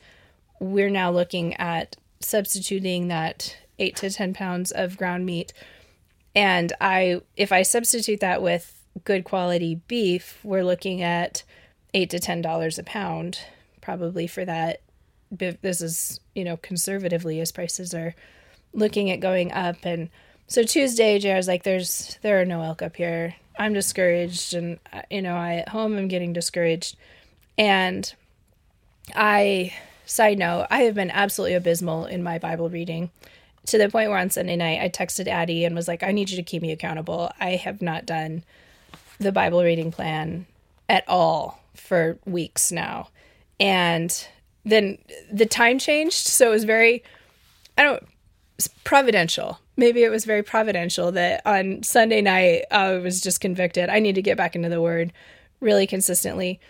we're now looking at substituting that 8 to 10 pounds of ground meat. And if I substitute that with good quality beef, we're looking at $8 to $10 a pound, probably for that. This is, conservatively, as prices are looking at going up. And so Tuesday, JR's like, there are no elk up here. I'm discouraged. And, at home, I'm getting discouraged. And side note, I have been absolutely abysmal in my Bible reading, to the point where on Sunday night, I texted Addie and was like, I need you to keep me accountable. I have not done the Bible reading plan at all for weeks now. And then the time changed, so it was providential. Maybe it was very providential that on Sunday night I was just convicted. I need to get back into the Word really consistently.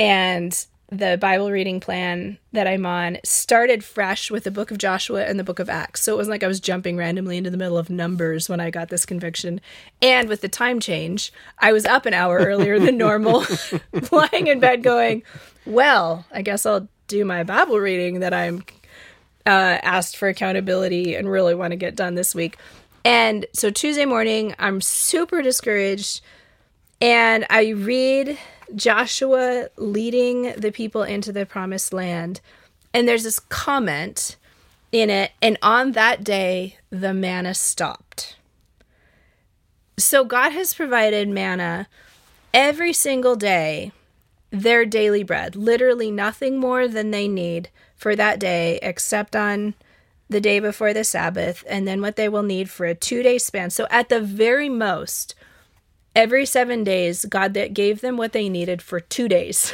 And the Bible reading plan that I'm on started fresh with the book of Joshua and the book of Acts. So it wasn't like I was jumping randomly into the middle of Numbers when I got this conviction. And with the time change, I was up an hour earlier than normal, lying in bed going, well, I guess I'll do my Bible reading that I'm asked for accountability and really want to get done this week. And so Tuesday morning, I'm super discouraged. And I read Joshua leading the people into the promised land. And there's this comment in it. And on that day, the manna stopped. So God has provided manna every single day, their daily bread, literally nothing more than they need for that day, except on the day before the Sabbath, and then what they will need for a 2-day span. So at the very most, every 7 days, God that gave them what they needed for 2 days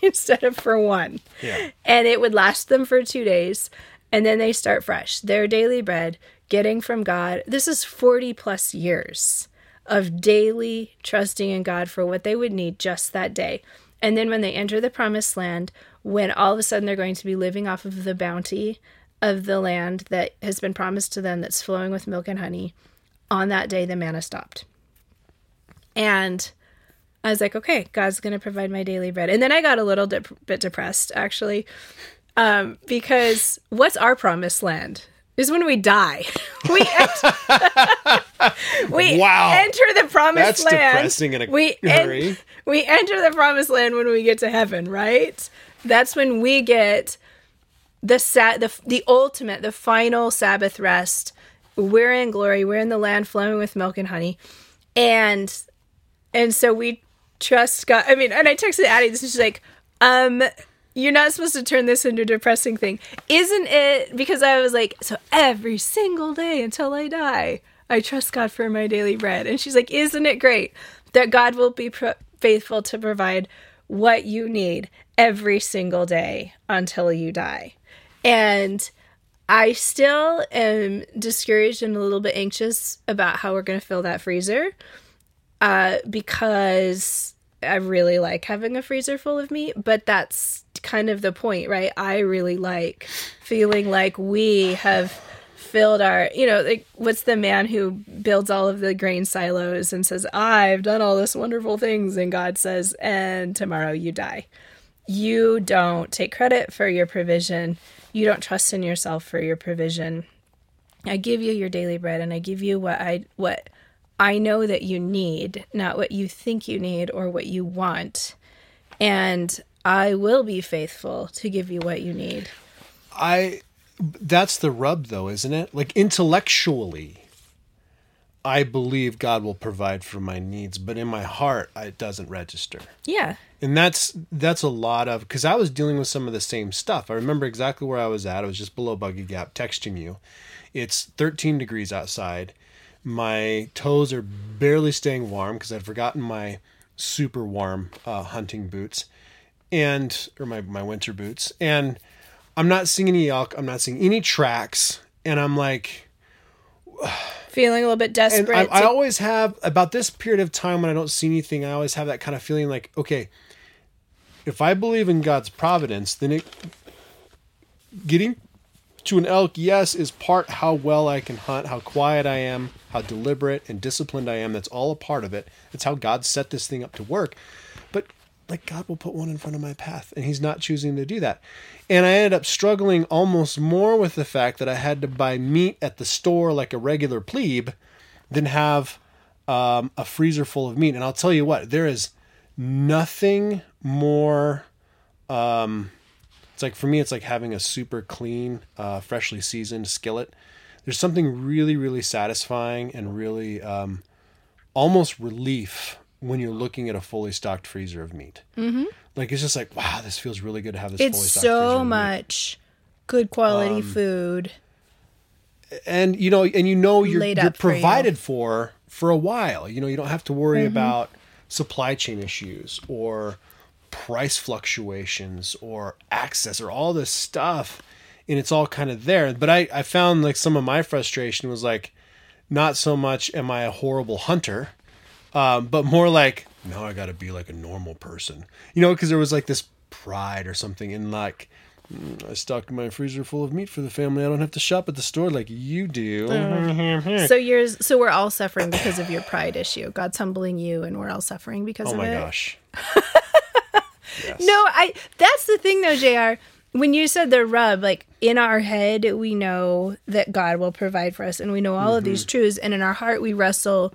instead of for one. Yeah. And it would last them for 2 days, and then they start fresh. Their daily bread, getting from God. This is 40-plus years of daily trusting in God for what they would need just that day. And then when they enter the promised land, when all of a sudden they're going to be living off of the bounty of the land that has been promised to them, that's flowing with milk and honey, on that day the manna stopped. And I was like, okay, God's going to provide my daily bread. And then I got a little bit depressed, actually, because what's our promised land? Is when we die. Enter the promised land. That's depressing in a hurry. We enter the promised land when we get to heaven, right? That's when we get the ultimate, the final Sabbath rest. We're in glory. We're in the land flowing with milk and honey. And so we trust God. I mean, and I texted Addie, this is just like, you're not supposed to turn this into a depressing thing. Isn't it? Because I was like, so every single day until I die, I trust God for my daily bread. And she's like, isn't it great that God will be faithful to provide what you need every single day until you die? And I still am discouraged and a little bit anxious about how we're going to fill that freezer. because I really like having a freezer full of meat, but that's kind of the point, right? I really like feeling like we have filled our, you know, like, what's the man who builds all of the grain silos and says, I've done all this wonderful things, and God says, and tomorrow you die. You don't take credit for your provision. You don't trust in yourself for your provision. I give you your daily bread, and I give you what I know that you need, not what you think you need or what you want. And I will be faithful to give you what you need. That's the rub, though, isn't it? Like, intellectually, I believe God will provide for my needs, but in my heart, it doesn't register. Yeah. And that's a lot of, because I was dealing with some of the same stuff. I remember exactly where I was at. I was just below Buggy Gap texting you. It's 13 degrees outside. My toes are barely staying warm because I'd forgotten my super warm hunting boots or my winter boots. And I'm not seeing any elk. I'm not seeing any tracks. And I'm like... feeling a little bit desperate. And I always have, about this period of time when I don't see anything, I always have that kind of feeling like, okay, if I believe in God's providence, then getting to an elk, yes, is part how well I can hunt, how quiet I am, how deliberate and disciplined I am. That's all a part of it. That's how God set this thing up to work. But like, God will put one in front of my path, and he's not choosing to do that. And I ended up struggling almost more with the fact that I had to buy meat at the store like a regular plebe than have a freezer full of meat. And I'll tell you what, there is nothing more... it's like, for me, it's like having a super clean, freshly seasoned skillet. There's something really, really satisfying and really almost relief when you're looking at a fully stocked freezer of meat. Mm-hmm. Like, it's just like, wow, this feels really good to have this fully stocked freezer. It's so much good quality food. And, you know you're provided for a while. You know, you don't have to worry mm-hmm. about supply chain issues or price fluctuations or access or all this stuff, and it's all kind of there. But I found like some of my frustration was like, not so much am I a horrible hunter, but more like, now I gotta be like a normal person, you know, because there was like this pride or something in like, I stocked my freezer full of meat for the family. I don't have to shop at the store like you do. So we're all suffering because of your pride issue. God's humbling you, and we're all suffering because of it. Oh my gosh. Yes. No, that's the thing though, JR, when you said the rub, like in our head, we know that God will provide for us and we know all mm-hmm. of these truths. And in our heart, we wrestle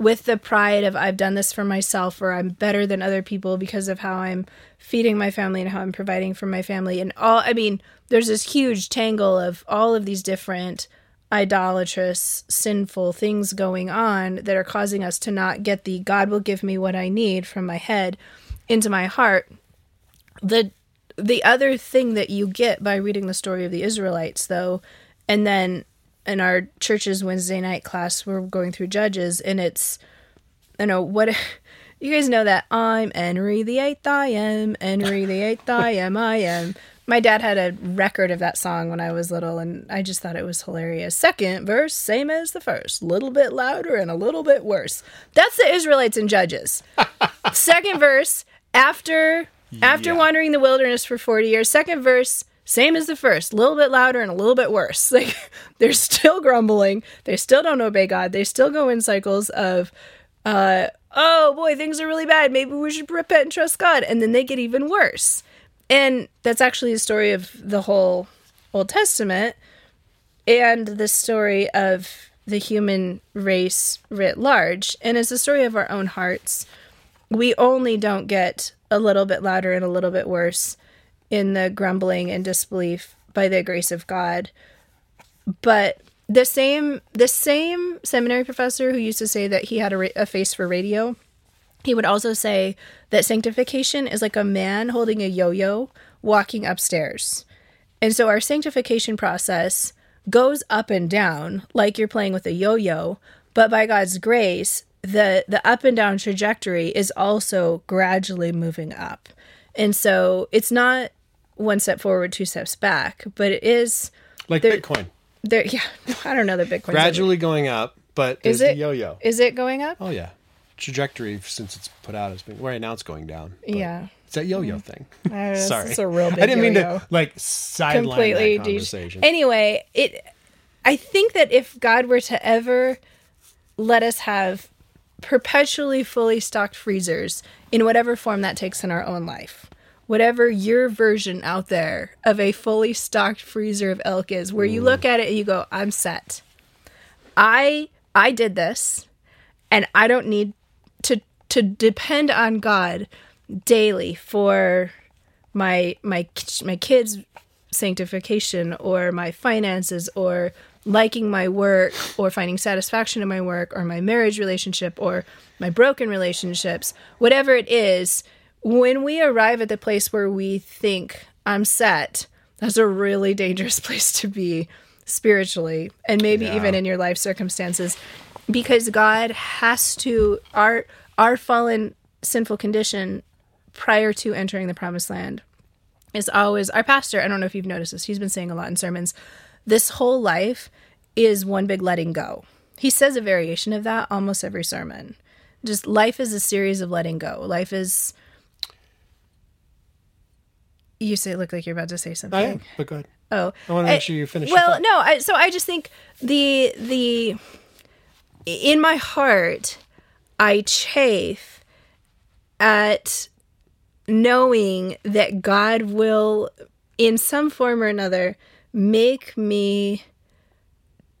with the pride of I've done this for myself, or I'm better than other people because of how I'm feeding my family and how I'm providing for my family. And there's this huge tangle of all of these different idolatrous, sinful things going on that are causing us to not get the God will give me what I need from my head into my heart. The other thing that you get by reading the story of the Israelites, though, and then in our church's Wednesday night class, we're going through Judges, and it's, what you guys know that I'm Henry the Eighth, I am Henry the Eighth, I am, I am. My dad had a record of that song when I was little, and I just thought it was hilarious. Second verse, same as the first. Little bit louder and a little bit worse. That's the Israelites in Judges. Second verse, after wandering the wilderness for 40 years, second verse, same as the first, a little bit louder and a little bit worse. Like, they're still grumbling. They still don't obey God. They still go in cycles of, oh boy, things are really bad. Maybe we should repent and trust God. And then they get even worse. And that's actually the story of the whole Old Testament and the story of the human race writ large. And it's the story of our own hearts. We only don't get a little bit louder and a little bit worse in the grumbling and disbelief by the grace of God. But the same seminary professor who used to say that he had a face for radio, he would also say that sanctification is like a man holding a yo-yo walking upstairs. And so our sanctification process goes up and down like you're playing with a yo-yo, but by God's grace, the up and down trajectory is also gradually moving up. And so it's not one step forward, two steps back, but it is... like Bitcoin. I don't know that Bitcoin's... gradually going up, but is it the yo-yo. Is it going up? Oh, yeah. trajectory since it's put out has been right now it's going down. Yeah. It's that yo-yo thing. I don't know, it's a real big I didn't mean to like sideline that conversation. Anyway, I think that if God were to ever let us have perpetually fully stocked freezers in whatever form that takes in our own life, whatever your version out there of a fully stocked freezer of elk is, where you look at it and you go, I'm set. I did this, and I don't need to depend on God daily for my kids' sanctification or my finances or liking my work or finding satisfaction in my work or my marriage relationship or my broken relationships, whatever it is. When we arrive at the place where we think I'm set, that's a really dangerous place to be spiritually and maybe even in your life circumstances, because God has to our fallen sinful condition prior to entering the promised land is always our pastor. I don't know if you've noticed this. He's been saying a lot in sermons. This whole life is one big letting go. He says a variation of that almost every sermon. Just life is a series of letting go. Life is... You say look like you're about to say something. I am, but go ahead. Oh. I want to make sure you finish. Well, no. I just think the in my heart, I chafe at knowing that God will, in some form or another, make me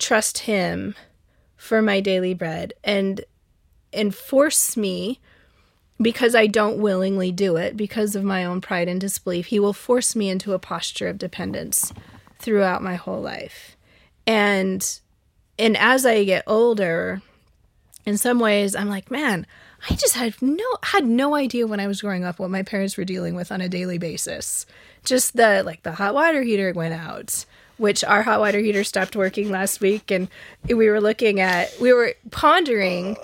trust Him for my daily bread and force me, because I don't willingly do it, because of my own pride and disbelief, He will force me into a posture of dependence throughout my whole life. And as I get older, in some ways, I'm like, man, I just had no idea when I was growing up what my parents were dealing with on a daily basis. Just the hot water heater went out, which our hot water heater stopped working last week, and we were pondering...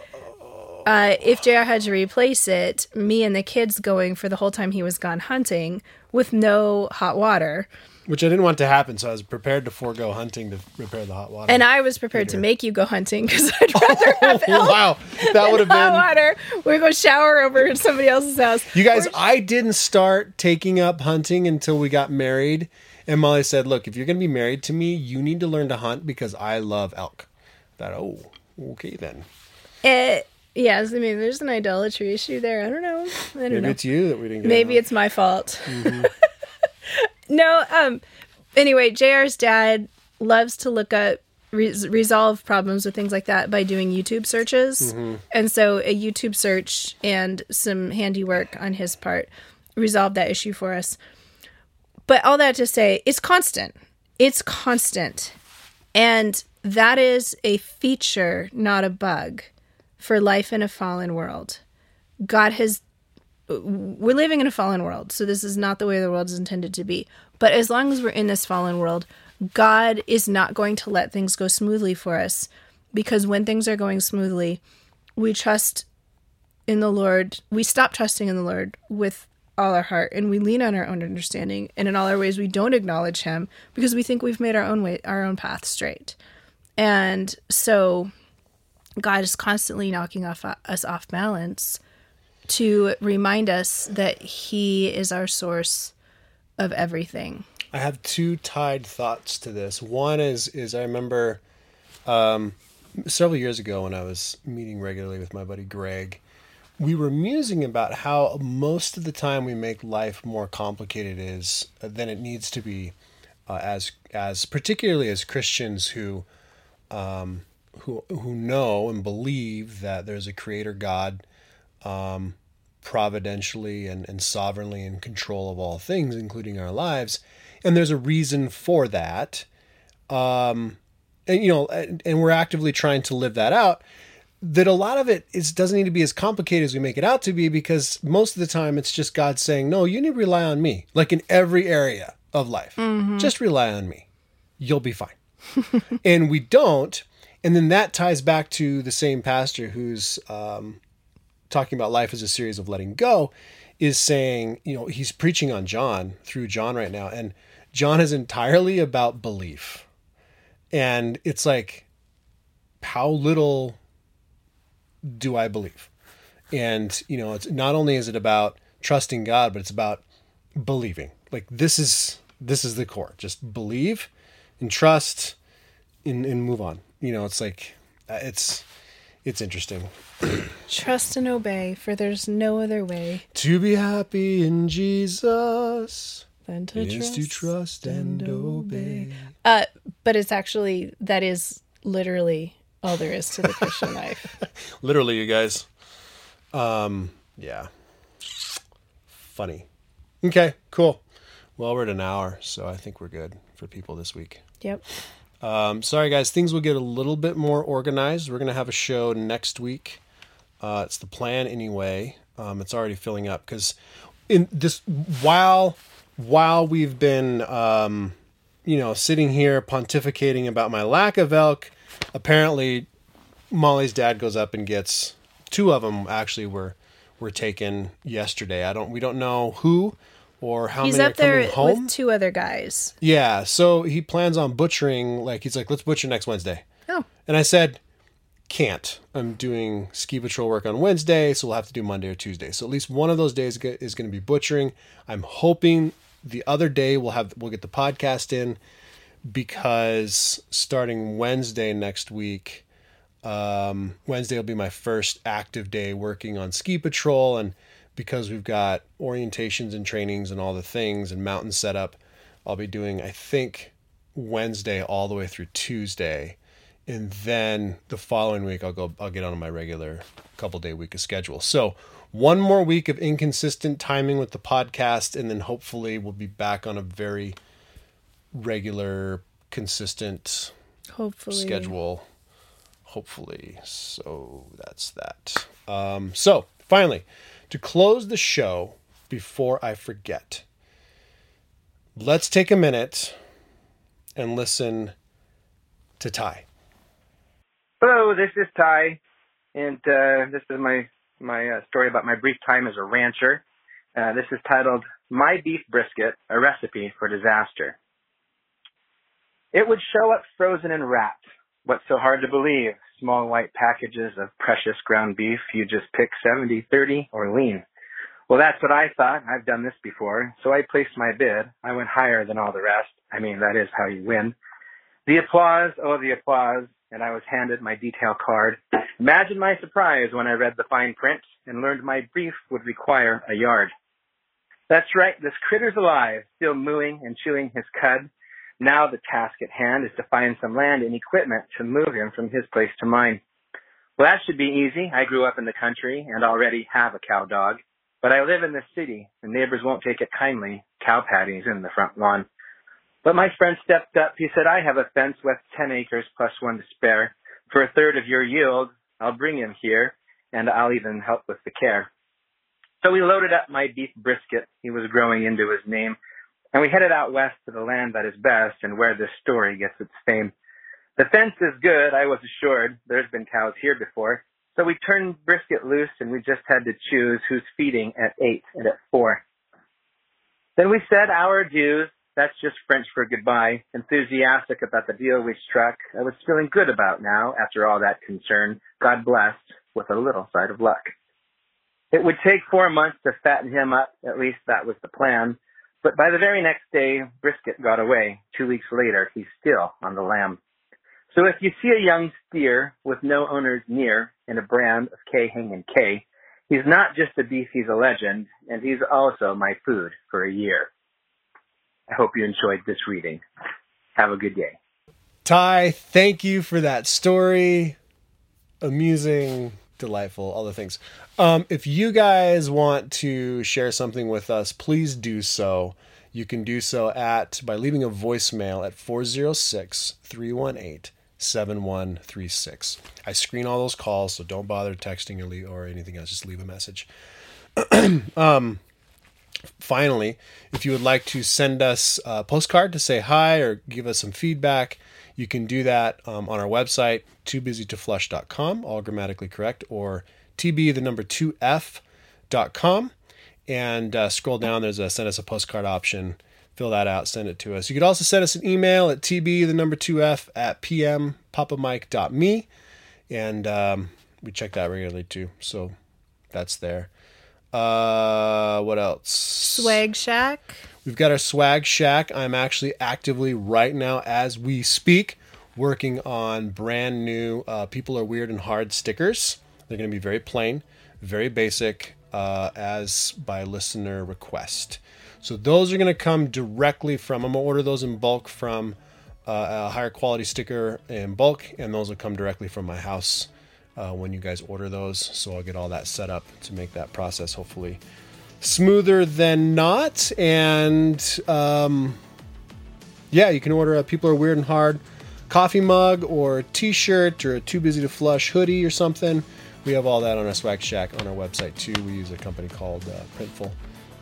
if JR had to replace it, me and the kids going for the whole time he was gone hunting with no hot water. Which I didn't want to happen, so I was prepared to forego hunting to repair the hot water. And I was prepared to make you go hunting, because I'd rather have elk that would have been hot water. We're going to shower over at somebody else's house. You guys, I didn't start taking up hunting until we got married. And Molly said, look, if you're going to be married to me, you need to learn to hunt because I love elk. I thought, okay then. Yes, I mean, there's an idolatry issue there. I don't know. Maybe it's you that we didn't get. Maybe it's my fault. Mm-hmm. No, anyway, JR's dad loves to look up, resolve problems with things like that by doing YouTube searches. Mm-hmm. And so a YouTube search and some handiwork on his part resolved that issue for us. But all that to say, it's constant. It's constant. And that is a feature, not a bug. For life in a fallen world. We're living in a fallen world, so this is not the way the world is intended to be. But as long as we're in this fallen world, God is not going to let things go smoothly for us, because when things are going smoothly, we trust in the Lord. We stop trusting in the Lord with all our heart, and we lean on our own understanding, and in all our ways we don't acknowledge Him because we think we've made our own way, our own path straight. And so... God is constantly knocking us off balance to remind us that He is our source of everything. I have two tied thoughts to this. One is I remember several years ago when I was meeting regularly with my buddy Greg, we were musing about how most of the time we make life more complicated than it needs to be, as particularly as Christians who know and believe that there's a creator God, providentially and sovereignly in control of all things, including our lives. And there's a reason for that. And we're actively trying to live that out, that a lot of it doesn't need to be as complicated as we make it out to be, because most of the time it's just God saying, no, you need to rely on me. Like in every area of life, just rely on me. You'll be fine. And we don't. And then that ties back to the same pastor who's talking about life as a series of letting go, is saying, he's preaching on John through John right now. And John is entirely about belief. And it's like, how little do I believe? And, you know, it's not only is it about trusting God, but it's about believing. Like this is the core. Just believe and trust and move on. You know, it's like, it's interesting. Trust and obey, for there's no other way to be happy in Jesus than to trust and obey. But it's actually, that is literally all there is to the Christian life. Literally, you guys. Yeah. Funny. Okay, cool. Well, we're at an hour, so I think we're good for people this week. Yep. Sorry, guys. Things will get a little bit more organized. We're going to have a show next week. It's the plan anyway. It's already filling up because in this, while we've been, sitting here pontificating about my lack of elk, apparently Molly's dad goes up and gets two of them. Actually, were taken yesterday. We don't know who or how many are coming home. He's up there with two other guys. Yeah, so he plans on butchering, let's butcher next Wednesday. Oh. And I said, can't. I'm doing ski patrol work on Wednesday, so we'll have to do Monday or Tuesday. So at least one of those days is going to be butchering. I'm hoping the other day we'll get the podcast in, because starting Wednesday next week, Wednesday will be my first active day working on ski patrol, and because we've got orientations and trainings and all the things and mountain setup, I'll be doing, I think, Wednesday all the way through Tuesday. And then the following week, I'll get on my regular couple day week of schedule. So one more week of inconsistent timing with the podcast, and then hopefully we'll be back on a very regular, consistent schedule. Hopefully. So that's that. So finally, to close the show, before I forget, let's take a minute and listen to Ty. Hello, this is Ty, and this is my story about my brief time as a rancher. This is titled, My Beef Brisket, A Recipe for Disaster. It would show up frozen and wrapped. What's so hard to believe? Small white packages of precious ground beef. You just pick 70, 30, or lean. Well, that's what I thought. I've done this before. So I placed my bid. I went higher than all the rest. I mean, that is how you win. The applause, oh, the applause. And I was handed my detail card. Imagine my surprise when I read the fine print and learned my brief would require a yard. That's right. This critter's alive, still mooing and chewing his cud. Now the task at hand is to find some land and equipment to move him from his place to mine. Well, that should be easy. I grew up in the country and already have a cow dog. But I live in the city, and neighbors won't take it kindly, cow patties in the front lawn. But my friend stepped up. He said, I have a fence with 10 acres plus one to spare. For a third of your yield, I'll bring him here, and I'll even help with the care. So we loaded up my beef brisket. He was growing into his name. And we headed out west to the land that is best and where this story gets its fame. The fence is good, I was assured. There's been cows here before. So we turned brisket loose, and we just had to choose who's feeding at 8 and at 4. Then we said our dues. That's just French for goodbye. Enthusiastic about the deal we struck. I was feeling good about now, after all that concern. God blessed with a little side of luck. It would take 4 months to fatten him up. At least that was the plan. But by the very next day, brisket got away. 2 weeks later, he's still on the lamb. So if you see a young steer with no owners near and a brand of K hanging K, he's not just a beef, he's a legend, and he's also my food for a year. I hope you enjoyed this reading. Have a good day. Ty, thank you for that story. Amusing, delightful, all the things. If you guys want to share something with us, please do so. You can do so by leaving a voicemail at 406-318-7136. I screen all those calls, so don't bother texting or anything else. Just leave a message. Finally, if you would like to send us a postcard to say hi or give us some feedback, you can do that on our website, toobusytoflush.com, all grammatically correct, or tb2f.com. And scroll down, there's a send us a postcard option. Fill that out, send it to us. You could also send us an email at tb2f@pmpapamike.me. And we check that regularly too. So That's there. What else? Swag Shack. We've got our Swag Shack. I'm actually actively right now as we speak working on brand new People Are Weird and Hard stickers. They're going to be very plain, very basic, as by listener request. So those are going to come directly from, I'm going to order those in bulk from a higher quality sticker in bulk, and those will come directly from my house when you guys order those. So I'll get all that set up to make that process hopefully smoother than not. And yeah, you can order a People Are Weird and Hard coffee mug or a t-shirt or a Too Busy to Flush hoodie or something. We have all that on our Swag Shack on our website too. We use a company called Printful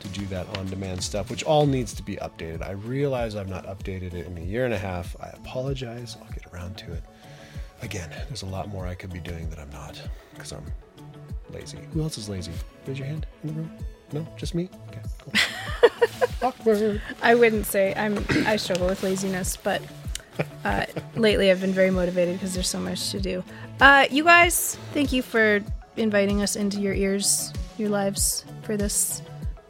to do that on-demand stuff, which all needs to be updated. I realize I've not updated it in a year and a half. I apologize. I'll get around to it. Again, there's a lot more I could be doing that I'm not because I'm lazy. Who else is lazy? Raise your hand in the room. No, just me? Okay, cool. Awkward. I wouldn't say I struggle with laziness, but lately I've been very motivated because there's so much to do. You guys, thank you for inviting us into your ears, your lives for this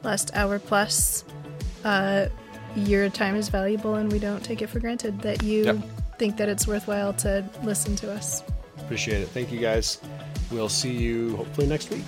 last hour plus. Your time is valuable and we don't take it for granted that you think that it's worthwhile to listen to us. Appreciate it. Thank you guys. We'll see you hopefully next week.